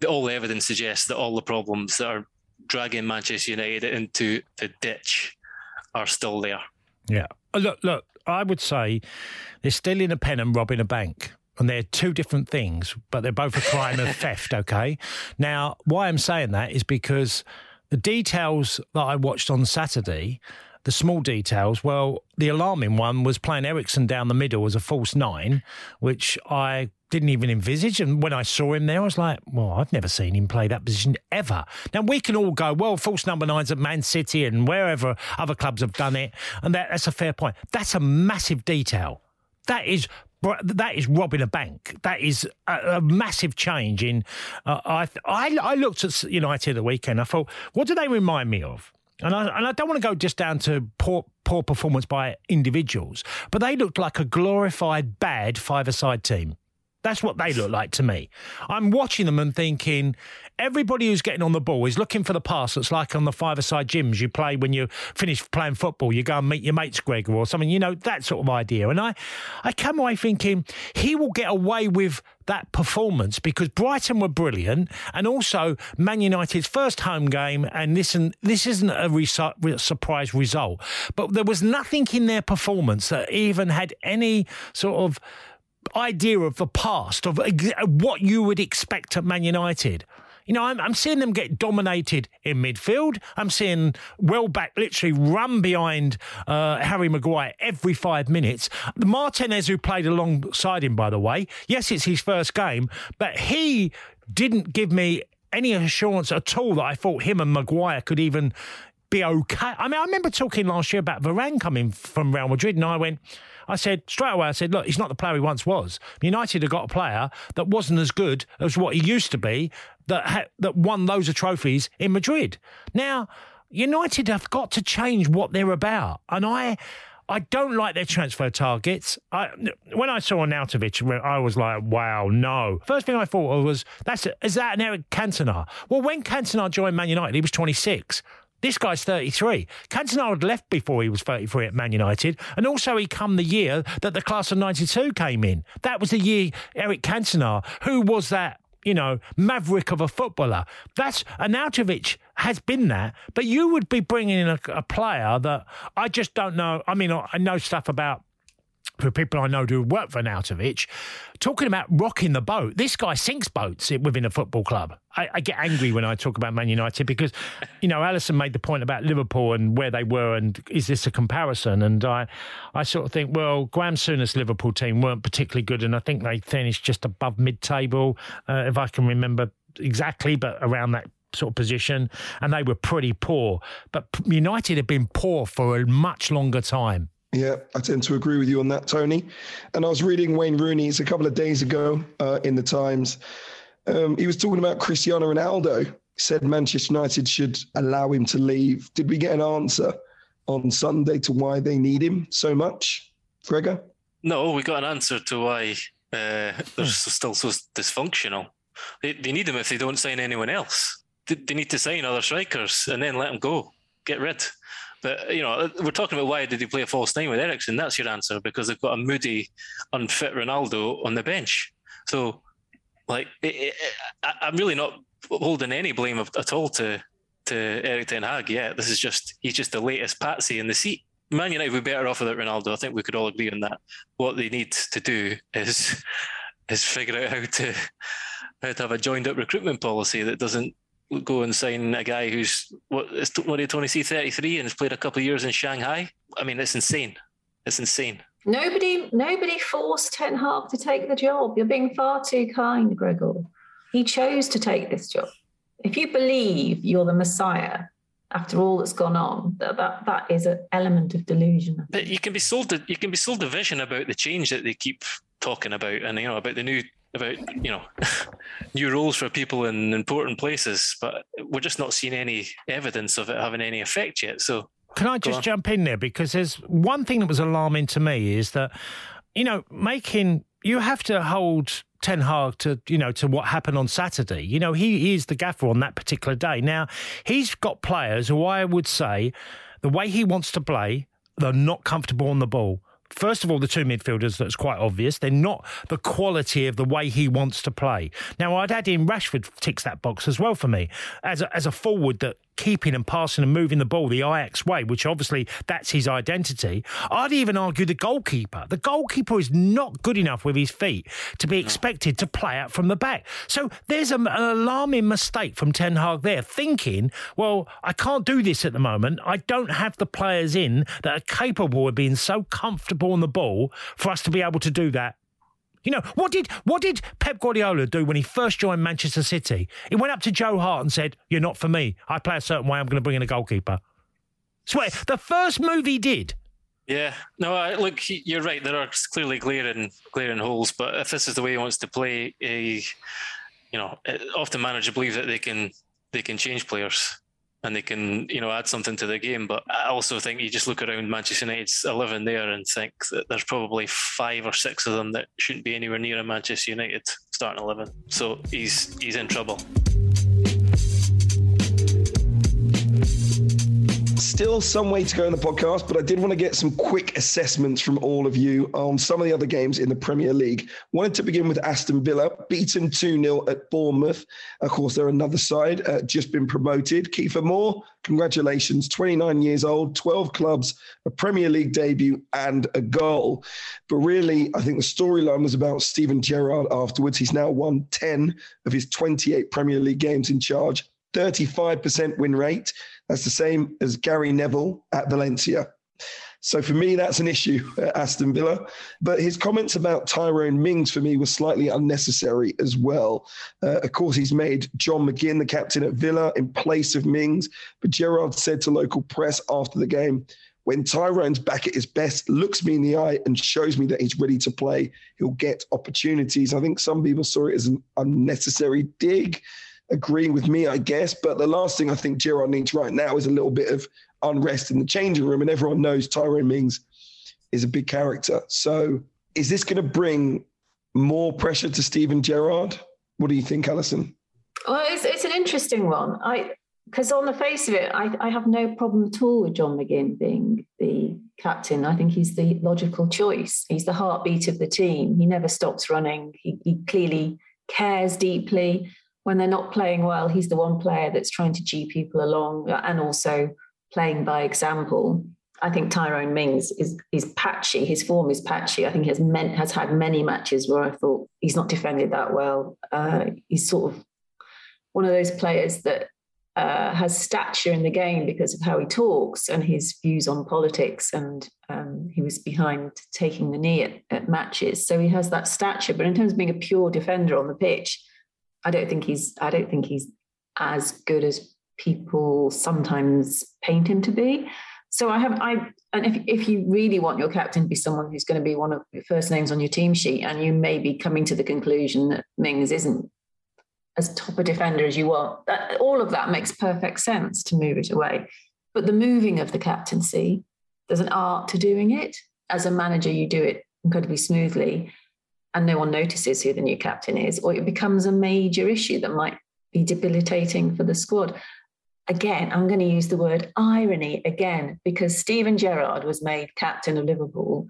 the, all the evidence suggests that all the problems that are dragging Manchester United into the ditch are still there. Yeah. Look, look, I would say they're stealing a pen and robbing a bank. And they're two different things, but they're both a crime of theft, okay? Now, why I'm saying that is because... the details that I watched on Saturday, the small details, well, the alarming one was playing Eriksen down the middle as a false nine, which I didn't even envisage. And when I saw him there, I was like, well, I've never seen him play that position ever. Now, we can all go, well, false number nines at Man City and wherever other clubs have done it. And that, that's a fair point. That's a massive detail. That is... that is robbing a bank. That is a, a massive change in... Uh, I, I I looked at United the weekend. I thought, what do they remind me of? And I, and I don't want to go just down to poor poor performance by individuals, but they looked like a glorified bad five-a-side team. That's what they look like to me. I'm watching them and thinking, everybody who's getting on the ball is looking for the pass. It's like on the five-a-side gyms you play when you finish playing football. You go and meet your mates, Gregor, or something, you know, that sort of idea. And I, I come away thinking he will get away with that performance because Brighton were brilliant, and also Man United's first home game, and this, and this isn't a resu- surprise result. But there was nothing in their performance that even had any sort of idea of the past, of what you would expect at Man United. You know, I'm, I'm seeing them get dominated in midfield. I'm seeing Welbeck literally run behind uh, Harry Maguire every five minutes. Martinez, who played alongside him, by the way, yes, it's his first game, but he didn't give me any assurance at all that I thought him and Maguire could even be okay. I mean, I remember talking last year about Varane coming from Real Madrid, and I went... I said, straight away, I said, look, he's not the player he once was. United have got a player that wasn't as good as what he used to be, that ha- that won loads of trophies in Madrid. Now, United have got to change what they're about. And I I don't like their transfer targets. I, when I saw Arnautovic, I was like, wow, no. First thing I thought was, that's a, is that an Eric Cantona? Well, when Cantona joined Man United, he was twenty-six. This guy's thirty-three. Cantona had left before he was thirty-three at Man United, and also he come the year that the class of ninety-two came in. That was the year Eric Cantona, who was that, you know, maverick of a footballer. That's, Arnautovic has been that, but you would be bringing in a, a player that I just don't know. I mean, I know stuff about, for people I know who work for Arnautovic, talking about rocking the boat. This guy sinks boats within a football club. I, I get angry when I talk about Man United because, you know, Alison made the point about Liverpool and where they were and is this a comparison? And I I sort of think, well, Graham Souness's Liverpool team weren't particularly good, and I think they finished just above mid-table, uh, if I can remember exactly, but around that sort of position, and they were pretty poor. But United have been poor for a much longer time. Yeah, I tend to agree with you on that, Tony. And I was reading Wayne Rooney's a couple of days ago uh, in the Times. Um, he was talking about Cristiano Ronaldo. He said Manchester United should allow him to leave. Did we get an answer on Sunday to why they need him so much, Gregor? No, we got an answer to why uh, they're still so dysfunctional. They, they need him if they don't sign anyone else. They, they need to sign other strikers and then let them go, get rid. But, you know, we're talking about why did he play a false nine with Eriksen? That's your answer, because they've got a moody, unfit Ronaldo on the bench. So, like, it, it, I, I'm really not holding any blame of, at all to, to Erik ten Hag yet. This is just, he's just the latest patsy in the seat. Man United would be better off without Ronaldo. I think we could all agree on that. What they need to do is is figure out how to, how to have a joined-up recruitment policy that doesn't go and sign a guy who's what is what did Tony see thirty-three and has played a couple of years in Shanghai. I mean, it's insane. It's insane. Nobody, nobody forced Ten Hag to take the job. You're being far too kind, Gregor. He chose to take this job. If you believe you're the Messiah, after all that's gone on, that that, that is an element of delusion. But you can be sold. You can be sold a vision about the change that they keep talking about, and you know about the new. about, you know, new roles for people in important places, but we're just not seeing any evidence of it having any effect yet. So can I just jump in there? Because there's one thing that was alarming to me is that, you know, making, you have to hold Ten Hag to, you know, to what happened on Saturday. You know, he, he is the gaffer on that particular day. Now, he's got players who I would say, the way he wants to play, they're not comfortable on the ball. First of all, the two midfielders, that's quite obvious. They're not the quality of the way he wants to play. Now, I'd add in Rashford ticks that box as well for me. As a, as a forward that keeping and passing and moving the ball the Ajax way, which obviously that's his identity. I'd even argue the goalkeeper. The goalkeeper is not good enough with his feet to be expected to play out from the back. So there's an alarming mistake from Ten Hag there, thinking, well, I can't do this at the moment. I don't have the players in that are capable of being so comfortable on the ball for us to be able to do that. You know, what did what did Pep Guardiola do when he first joined Manchester City? He went up to Joe Hart and said, you're not for me. I play a certain way. I'm going to bring in a goalkeeper. Swear, the first move he did. Yeah. No, I, look, you're right. There are clearly glaring, glaring holes, but if this is the way he wants to play, a, you know, often managers believe that they can they can change players. and they can, you know, add something to the game. But I also think you just look around Manchester United's eleven there and think that there's probably five or six of them that shouldn't be anywhere near a Manchester United starting eleven. So he's he's in trouble. Still some way to go in the podcast, but I did want to get some quick assessments from all of you on some of the other games in the Premier League. Wanted to begin with Aston Villa, beaten two nil at Bournemouth. Of course, they're another side, uh, just been promoted. Kiefer Moore, congratulations, twenty-nine years old, twelve clubs, a Premier League debut and a goal. But really, I think the storyline was about Steven Gerrard afterwards. He's now won ten of his twenty-eight Premier League games in charge, thirty-five percent win rate. That's the same as Gary Neville at Valencia. So for me, that's an issue at Aston Villa. But his comments about Tyrone Mings for me were slightly unnecessary as well. Uh, of course, he's made John McGinn the captain at Villa in place of Mings. But Gerrard said to local press after the game, when Tyrone's back at his best, looks me in the eye and shows me that he's ready to play, he'll get opportunities. I think some people saw it as an unnecessary dig. Agree with me, I guess. But the last thing I think Gerrard needs right now is a little bit of unrest in the changing room. And everyone knows Tyrone Mings is a big character. So is this going to bring more pressure to Steven Gerrard? What do you think, Alison? Well, it's, it's an interesting one. I because on the face of it, I, I have no problem at all with John McGinn being the captain. I think he's the logical choice. He's the heartbeat of the team. He never stops running. He, he clearly cares deeply. When they're not playing well, he's the one player that's trying to G people along and also playing by example. I think Tyrone Mings is is patchy. His form is patchy. I think he has, meant, has had many matches where I thought he's not defended that well. Uh, he's sort of one of those players that uh, has stature in the game because of how he talks and his views on politics. And um, he was behind taking the knee at, at matches. So he has that stature. But in terms of being a pure defender on the pitch, I don't think he's. I don't think he's as good as people sometimes paint him to be. So I have. I and if if you really want your captain to be someone who's going to be one of the first names on your team sheet, and you may be coming to the conclusion that Mings isn't as top a defender as you want, that, all of that makes perfect sense to move it away. But the moving of the captaincy, there's an art to doing it. As a manager, you do it incredibly smoothly, and no one notices who the new captain is, or it becomes a major issue that might be debilitating for the squad. Again, I'm going to use the word irony again, because Steven Gerrard was made captain of Liverpool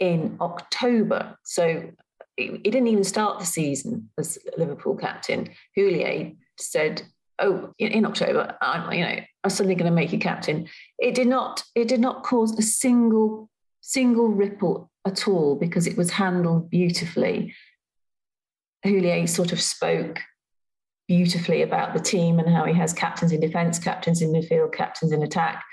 in October. So he didn't even start the season as Liverpool captain. Houllier said, oh, in October, I'm, you know, I'm suddenly going to make you captain. It did not, it did not cause a single, single ripple at all, because it was handled beautifully. Houllier sort of spoke beautifully about the team and how he has captains in defence, captains in midfield, captains in attack,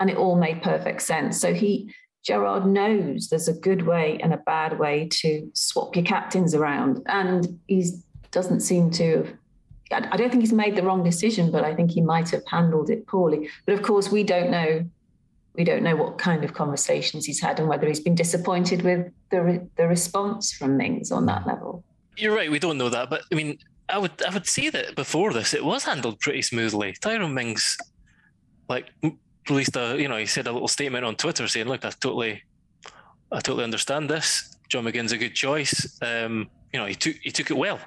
and it all made perfect sense. So he, Gerrard knows there's a good way and a bad way to swap your captains around, and he doesn't seem to have, I don't think he's made the wrong decision, but I think he might have handled it poorly. But of course, we don't know We don't know what kind of conversations he's had and whether he's been disappointed with the re- the response from Mings on that level. You're right, we don't know that. But, I mean, I would I would say that before this, it was handled pretty smoothly. Tyrone Mings, like, released a, you know, he said a little statement on Twitter saying, look, I totally I totally understand this. John McGinn's a good choice. Um, you know, he took he took it well.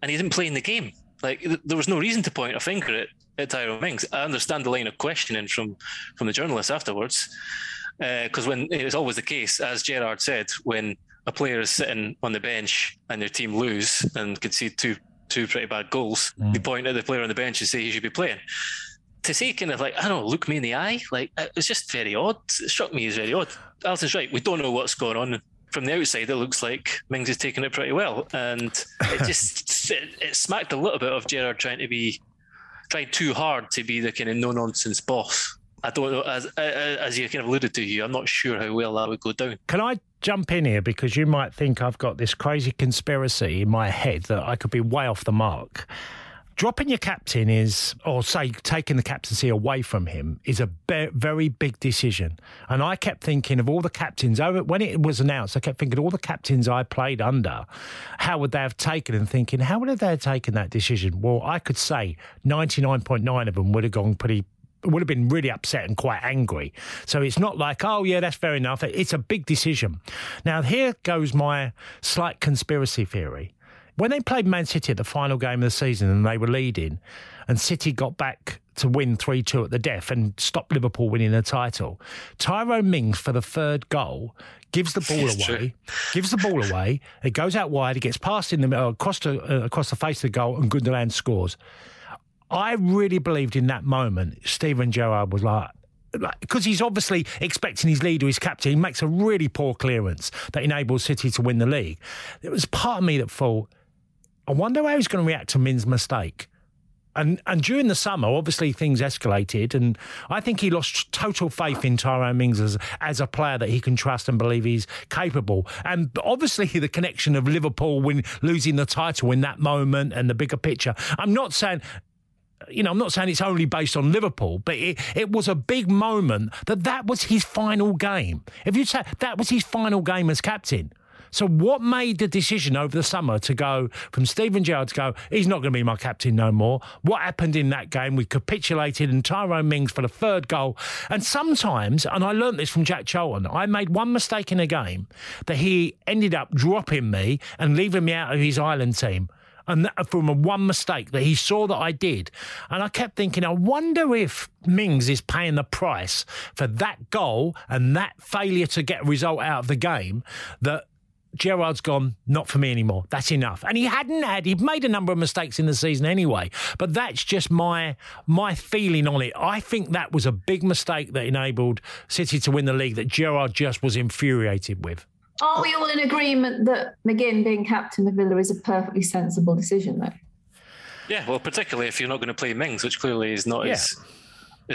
And he didn't play in the game. Like, th- there was no reason to point a finger at at Tyrone Mings. I understand the line of questioning from, from the journalists afterwards, because uh, when it's always the case, as Gerrard said, when a player is sitting on the bench and their team lose and concede two two pretty bad goals, mm. they point at the player on the bench and say he should be playing. To say kind of like, I don't know, look me in the eye, like, it's just very odd. It struck me as very odd. Alison's right, we don't know what's going on. From the outside, it looks like Mings has taken it pretty well, and it just it, it smacked a little bit of Gerrard trying to be tried too hard to be the kind of no-nonsense boss. I don't know, as as you kind of alluded to, Hugh, I'm not sure how well that would go down. Can I jump in here? Because you might think I've got this crazy conspiracy in my head that I could be way off the mark. dropping your captain is, or say taking the captaincy away from him, is a be- very big decision. And I kept thinking of all the captains, when it was announced, I kept thinking all the captains I played under, how would they have taken, and thinking, how would they have taken that decision? Well, I could say ninety-nine point nine of them would have gone pretty, would have been really upset and quite angry. So it's not like, oh, yeah, that's fair enough. It's a big decision. Now, here goes my slight conspiracy theory. When they played Man City at the final game of the season and they were leading and City got back to win three two at the death and stopped Liverpool winning the title, Tyrone Mings, for the third goal, gives the ball it's away, true. gives the ball away, it goes out wide, it gets past in the, across, the, uh, across the face of the goal, and Gundogan scores. I really believed in that moment Steven Gerrard was like, because he's obviously expecting his leader, his captain, he makes a really poor clearance that enables City to win the league. It was part of me that thought, I wonder how he's going to react to Min's mistake. And and during the summer, obviously, things escalated, and I think he lost total faith in Tyrone Mings as, as a player that he can trust and believe he's capable. And obviously, the connection of Liverpool win, losing the title in that moment and the bigger picture. I'm not saying... You know, I'm not saying it's only based on Liverpool, but it, it was a big moment that that was his final game. If you say that was his final game as captain. So what made the decision over the summer to go from Steven Gerrard to go, he's not going to be my captain no more? What happened in that game? We capitulated, and Tyrone Mings for the third goal. And sometimes, and I learned this from Jack Charlton, I made one mistake in a game that he ended up dropping me and leaving me out of his island team. And that, from a one mistake that he saw that I did. And I kept thinking, I wonder if Mings is paying the price for that goal and that failure to get a result out of the game, that Gerrard's gone, not for me anymore. That's enough. And he hadn't had, he'd made a number of mistakes in the season anyway. But that's just my my feeling on it. I think that was a big mistake that enabled City to win the league that Gerrard just was infuriated with. Aren't we all in agreement that McGinn being captain of Villa is a perfectly sensible decision, though? Yeah, well, particularly if you're not going to play Mings, which clearly is not yeah. his...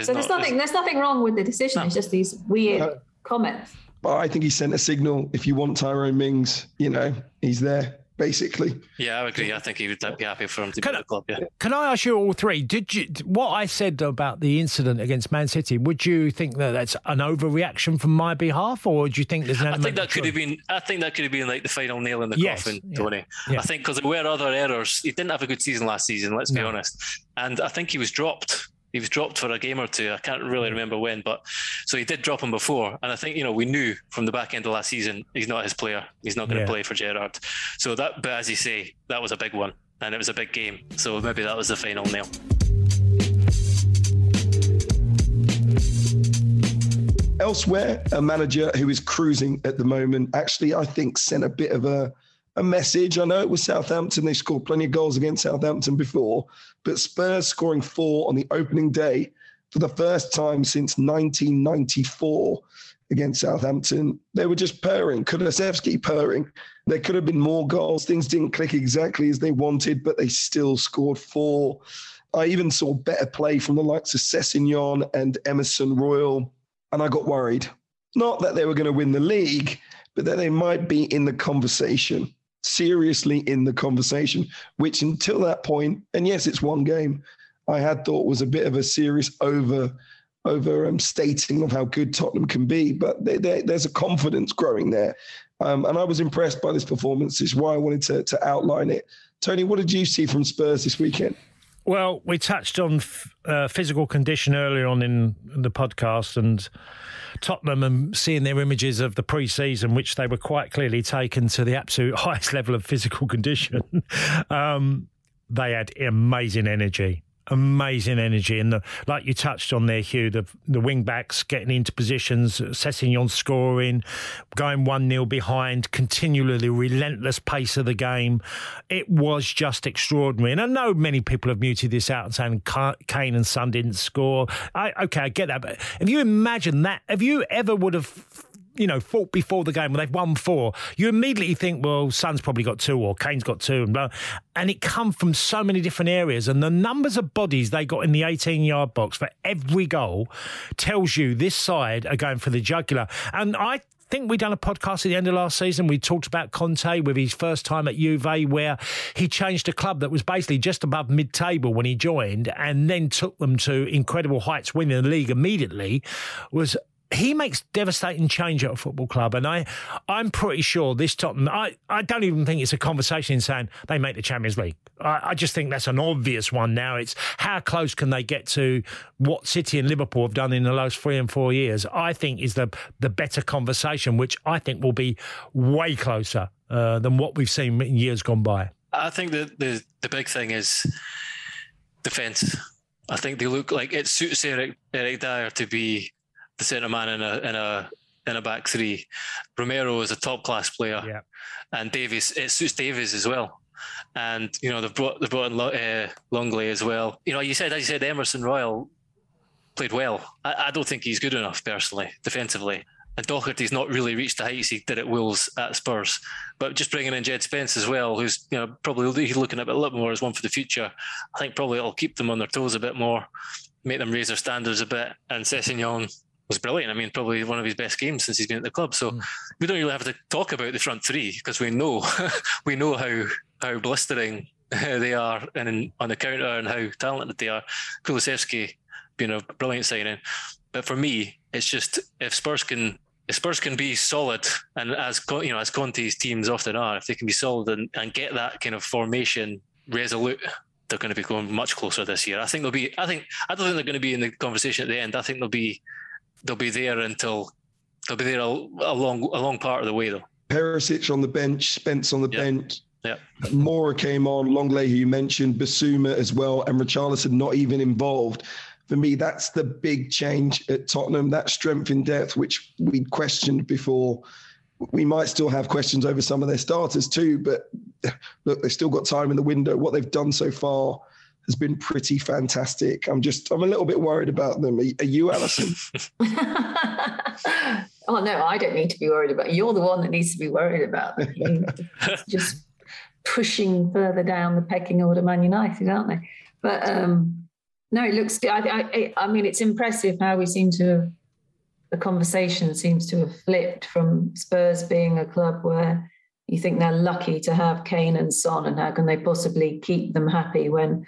So there's not, nothing is, there's nothing wrong with the decision, no. It's just these weird uh, comments. Well, I think he sent a signal, if you want Tyrone Mings, you know, he's there, basically. Yeah, I agree. I think he would be happy for him to be at the club, yeah. Can I ask you all three, did you, what I said about the incident against Man City, would you think that that's an overreaction from my behalf, or do you think there's an element I think that could truth? have been, I think that could have been like the final nail in the yes, coffin, yeah, Tony. Yeah. I think because there were other errors. He didn't have a good season last season, let's no. be honest. And I think he was dropped. He was dropped for a game or two. I can't really remember when, but so he did drop him before. And I think, you know, we knew from the back end of last season, he's not his player. He's not going to yeah. play for Gerrard. So that, but as you say, that was a big one and it was a big game. So maybe that was the final nail. Elsewhere, a manager who is cruising at the moment actually, I think, sent a bit of a, a message. I know it was Southampton. They scored plenty of goals against Southampton before, but Spurs scoring four on the opening day for the first time since nineteen ninety-four against Southampton. They were just purring. Kulusevski purring. There could have been more goals. Things didn't click exactly as they wanted, but they still scored four. I even saw better play from the likes of Sessegnon and Emerson Royal, and I got worried. Not that they were going to win the league, but that they might be in the conversation. Seriously in the conversation, which until that point, and yes, it's one game, I had thought was a bit of a serious over over um, stating of how good Tottenham can be, but they, they, there's a confidence growing there. Um, and I was impressed by this performance. It's why I wanted to, to outline it. Tony, what did you see from Spurs this weekend? Well, we touched on f- uh, physical condition earlier on in the podcast, and Tottenham, and seeing their images of the pre-season, which they were quite clearly taken to the absolute highest level of physical condition. um, they had amazing energy. Amazing energy, and the, like you touched on there, Hugh, the, the wing-backs getting into positions, Sessegnon scoring, going one nil behind, continually relentless pace of the game. It was just extraordinary. And I know many people have muted this out and saying Kane and Son didn't score. I, okay, I get that, but if you imagine that, if you ever would have... you know, fought before the game, well, they've won four, you immediately think, well, Son's probably got two or Kane's got two. And it come from so many different areas. And the numbers of bodies they got in the eighteen-yard box for every goal tells you this side are going for the jugular. And I think we done a podcast at the end of last season. We talked about Conte with his first time at Juve, where he changed a club that was basically just above mid-table when he joined and then took them to incredible heights, winning the league immediately. Was He makes devastating change at a football club, and I, I'm pretty sure this Tottenham, I, I don't even think it's a conversation in saying they make the Champions League. I, I just think that's an obvious one now. It's how close can they get to what City and Liverpool have done in the last three and four years, I think is the, the better conversation, which I think will be way closer uh, than what we've seen in years gone by. I think the, the, the big thing is defence. I think they look like it suits Eric, Eric Dyer to be the centre man in a in a in a back three. Romero is a top class player, yeah. And Davies, it suits Davies as well. And you know they've brought they've brought in uh, Longley as well. You know you said as you said Emerson Royal played well. I, I don't think he's good enough personally defensively. And Doherty's not really reached the heights he did at Wolves at Spurs. But just bringing in Jed Spence as well, who's you know probably looking at a little more as one for the future. I think probably it'll keep them on their toes a bit more, make them raise their standards a bit. And Sessegnon was brilliant. I mean, probably one of his best games since he's been at the club. So mm. we don't really have to talk about the front three because we know we know how how blistering they are and on the counter and how talented they are. Kulusevski being a brilliant signing, but for me, it's just if Spurs can if Spurs can be solid and as you know as Conte's teams often are, if they can be solid and, and get that kind of formation resolute, they're going to be going much closer this year. I think they'll be. I think I don't think they're going to be in the conversation at the end. I think they'll be. They'll be there until they'll be there a, a long, a long part of the way, though. Perisic on the bench, Spence on the yep. bench. Yeah. Moura came on, Longley, who you mentioned, Basuma as well, and Richarlison not even involved. For me, that's the big change at Tottenham. That strength in depth, which we questioned before. We might still have questions over some of their starters too, but look, they've still got time in the window. What they've done so far has been pretty fantastic. I'm just, I'm a little bit worried about them. Are, are you, Alison? Oh, no, I don't need to be worried about it. You're the one that needs to be worried about them. Just pushing further down the pecking order Man United, aren't they? But um, no, it looks, I, I, I mean, it's impressive how we seem to have, the conversation seems to have flipped from Spurs being a club where you think they're lucky to have Kane and Son, and how can they possibly keep them happy when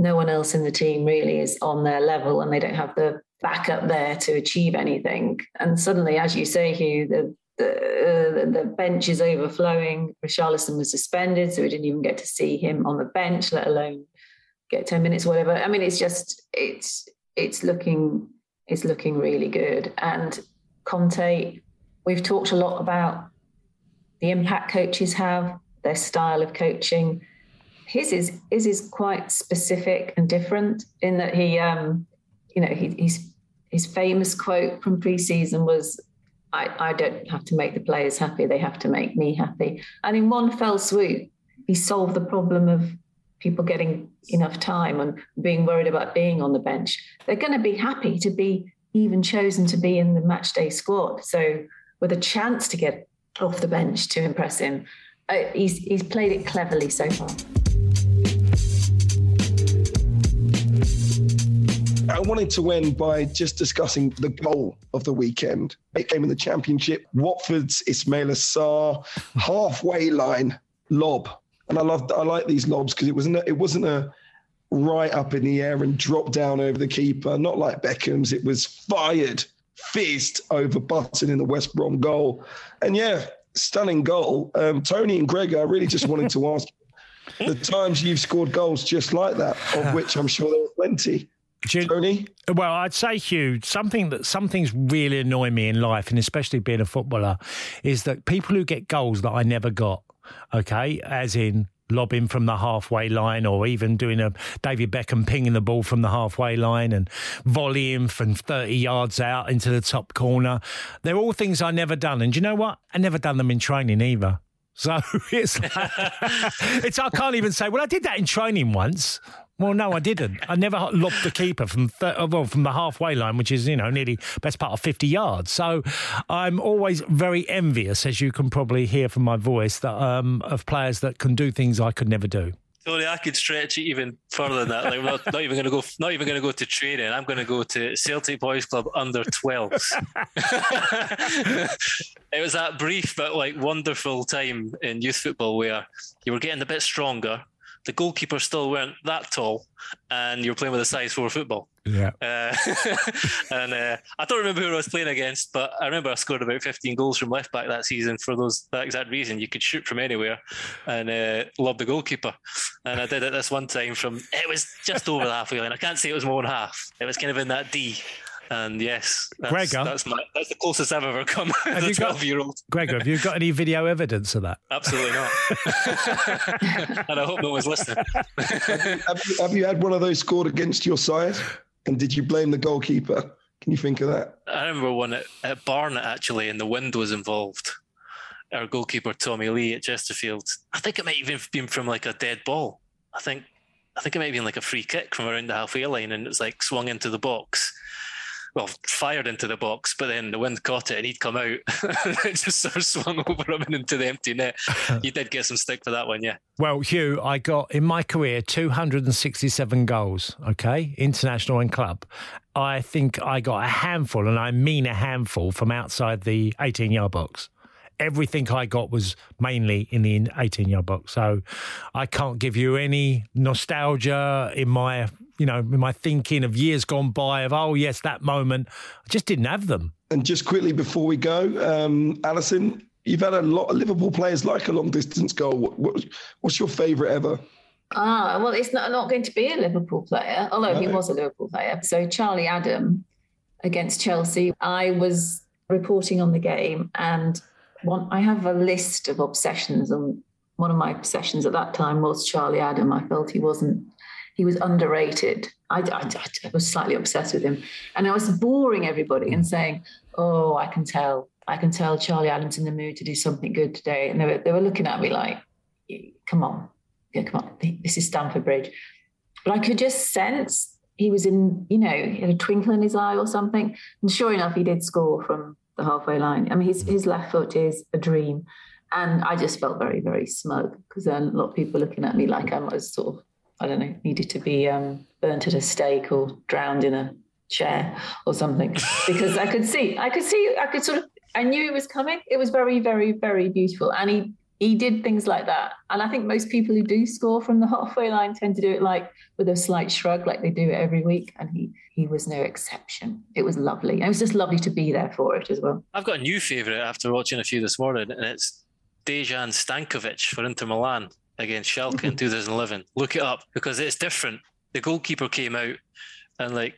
no one else in the team really is on their level and they don't have the backup there to achieve anything. And suddenly, as you say, Hugh, the the, uh, the bench is overflowing. Richarlison was suspended, so we didn't even get to see him on the bench, let alone get ten minutes or whatever. I mean, it's just, it's it's looking it's looking really good. And Conte, we've talked a lot about the impact coaches have, their style of coaching. His is his is quite specific and different in that he, um, you know, he, he's, his famous quote from pre-season was, I, I don't have to make the players happy, they have to make me happy. And in one fell swoop, he solved the problem of people getting enough time and being worried about being on the bench. They're going to be happy to be even chosen to be in the match day squad. So with a chance to get off the bench to impress him, uh, he's he's played it cleverly so far. I wanted to end by just discussing the goal of the weekend. It came in the Championship. Watford's Ismaila Sarr halfway line lob, and I love I like these lobs because it wasn't a, it wasn't a right up in the air and drop down over the keeper. Not like Beckham's. It was fired, fizzed over Button in the West Brom goal, and yeah, stunning goal. Um, Tony and Gregor, I really just wanted to ask the times you've scored goals just like that, of which I'm sure there were plenty. You, Tony? Well, I'd say, Hugh, something that some things really annoy me in life, and especially being a footballer, is that people who get goals that I never got, okay, as in lobbing from the halfway line or even doing a David Beckham pinging the ball from the halfway line and volleying from thirty yards out into the top corner. They're all things I never done. And do you know what? I never done them in training either. So it's, like, it's I can't even say, well, I did that in training once. Well, no, I didn't. I never lobbed the keeper from th- well, from the halfway line, which is, you know, nearly best part of fifty yards. So I'm always very envious, as you can probably hear from my voice, that um, of players that can do things I could never do. Sorry, I could stretch it even further than that. Like, we're not, not even going to go. Not even going to go to training. I'm going to go to Celtic Boys Club under twelves. It was that brief but like wonderful time in youth football where you were getting a bit stronger. The goalkeepers still weren't that tall, and you were playing with a size four football. Yeah. Uh, and uh, I don't remember who I was playing against, but I remember I scored about fifteen goals from left back that season for those that exact reason. You could shoot from anywhere and uh, lob the goalkeeper. And I did it this one time from, it was just over the halfway line. I can't say it was more than half. It was kind of in that D. And yes, that's, Gregor, that's, my, that's the closest I've ever come as a twelve-year-old. Gregor, have you got any video evidence of that? Absolutely not. And I hope no one's listening. have, you, have, you, have you had one of those scored against your side? And did you blame the goalkeeper? Can you think of that? I remember one at, at Barnet, actually, and the wind was involved. Our goalkeeper, Tommy Lee, at Chesterfield. I think it might even have been from like a dead ball. I think, I think it might have been like a free kick from around the halfway line, and it was like swung into the box. Well, fired into the box, but then the wind caught it and he'd come out and it just sort of swung over him and into the empty net. You did get some stick for that one, yeah. Well, Hugh, I got, in my career, two hundred sixty-seven goals, okay, international and club. I think I got a handful, and I mean a handful, from outside the eighteen-yard box. Everything I got was mainly in the eighteen-yard box. So I can't give you any nostalgia in my... you know, in my thinking of years gone by, of, oh, yes, that moment. I just didn't have them. And just quickly before we go, um, Alison, you've had a lot of Liverpool players like a long-distance goal. What, what, what's your favourite ever? Ah, well, it's not, not going to be a Liverpool player, although no. He was a Liverpool player. So Charlie Adam against Chelsea. I was reporting on the game, and one, I have a list of obsessions, and one of my obsessions at that time was Charlie Adam. I felt he wasn't He was underrated. I, I, I was slightly obsessed with him. And I was boring everybody and saying, oh, I can tell. I can tell Charlie Adam's in the mood to do something good today. And they were, they were looking at me like, come on. Yeah, come on. This is Stamford Bridge. But I could just sense he was in, you know, he had a twinkle in his eye or something. And sure enough, he did score from the halfway line. I mean, his, his left foot is a dream. And I just felt very, very smug because then a lot of people looking at me like I was sort of, I don't know, needed to be um, burnt at a stake or drowned in a chair or something, because I could see, I could see, I could sort of, I knew it was coming. It was very, very, very beautiful. And he, he did things like that. And I think most people who do score from the halfway line tend to do it like with a slight shrug, like they do it every week. And he, he was no exception. It was lovely. And it was just lovely to be there for it as well. I've got a new favourite after watching a few this morning, and it's Dejan Stankovic for Inter Milan against Schalke in two thousand eleven. Look it up, because it's different. The goalkeeper came out and, like,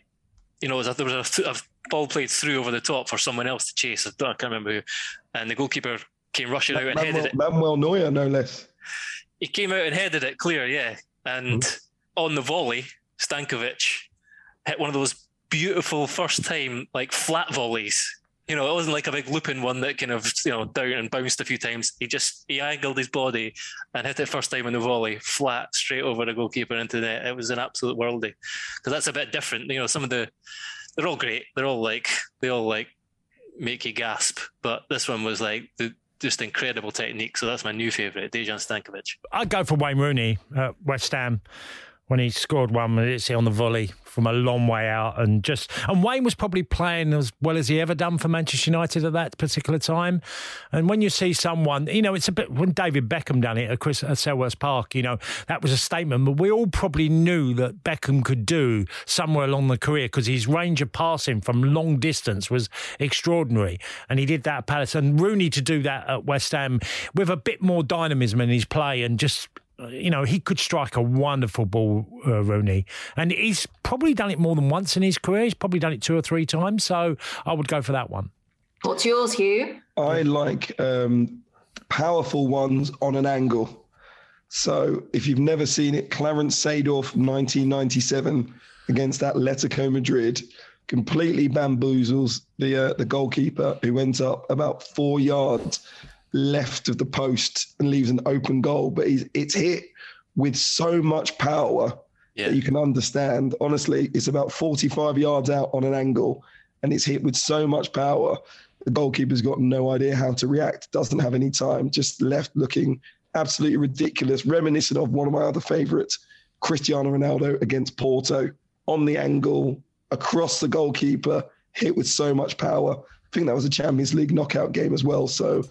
you know, there was a, a ball played through over the top for someone else to chase. I, I can't remember who. And the goalkeeper came rushing Man- out and Manuel, headed it. Manuel Neuer, no less. He came out and headed it clear, yeah. And mm. on the volley, Stankovic hit one of those beautiful first-time, like, flat volleys. You know, it wasn't like a big looping one that kind of, you know, down and bounced a few times. He just, he angled his body and hit it first time in the volley, flat, straight over the goalkeeper into the net. It was an absolute worldie. Because that's a bit different. You know, some of the, they're all great. They're all like, they all like make you gasp. But this one was like the just incredible technique. So that's my new favourite, Dejan Stankovic. I'd go for Wayne Rooney at West Ham when he scored one, it's on the volley from a long way out, and just and Wayne was probably playing as well as he ever done for Manchester United at that particular time. And when you see someone, you know, it's a bit when David Beckham done it at, Chris, at Selhurst Park, you know, that was a statement. But we all probably knew that Beckham could do somewhere along the career because his range of passing from long distance was extraordinary, and he did that at Palace. And Rooney to do that at West Ham with a bit more dynamism in his play and just. You know, he could strike a wonderful ball, uh, Rooney. And he's probably done it more than once in his career. He's probably done it two or three times. So I would go for that one. What's yours, Hugh? I like um, powerful ones on an angle. So if you've never seen it, Clarence Seedorf, nineteen ninety-seven, against Atletico Madrid, completely bamboozles the uh, the goalkeeper, who ends up about four yards left of the post and leaves an open goal, but he's, it's hit with so much power yeah. that you can understand. Honestly, it's about forty-five yards out on an angle, and it's hit with so much power. The goalkeeper's got no idea how to react, doesn't have any time, just left looking absolutely ridiculous, reminiscent of one of my other favourites, Cristiano Ronaldo against Porto, on the angle, across the goalkeeper, hit with so much power. I think that was a Champions League knockout game as well. So,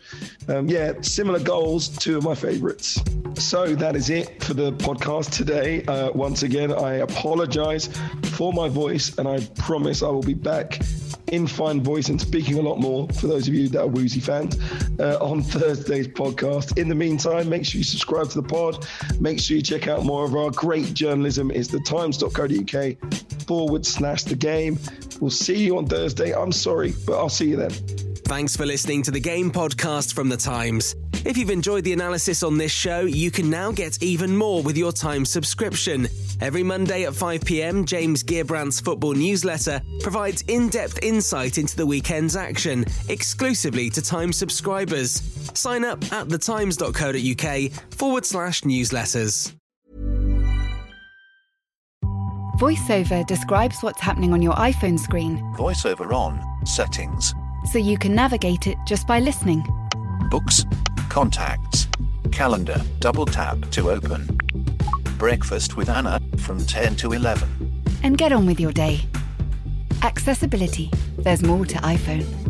um, yeah, similar goals, two of my favourites. So that is it for the podcast today. Uh, once again, I apologise for my voice, and I promise I will be back in fine voice and speaking a lot more for those of you that are Woozy fans uh, on Thursday's podcast. In the meantime, make sure you subscribe to the pod. Make sure you check out more of our great journalism. It's thetimes.co.uk forward slash the game. We'll see you on Thursday. I'm sorry, but I'll see you then. Thanks for listening to The Game podcast from The Times. If you've enjoyed the analysis on this show, you can now get even more with your Times subscription. Every Monday at five p m, James Gearbrandt's football newsletter provides in-depth insight into the weekend's action, exclusively to Times subscribers. Sign up at thetimes.co.uk forward slash newsletters. VoiceOver describes what's happening on your iPhone screen. VoiceOver on, settings. So you can navigate it just by listening. Books, contacts, calendar, double tap to open. Breakfast with Anna from ten to eleven. And get on with your day. Accessibility. There's more to iPhone.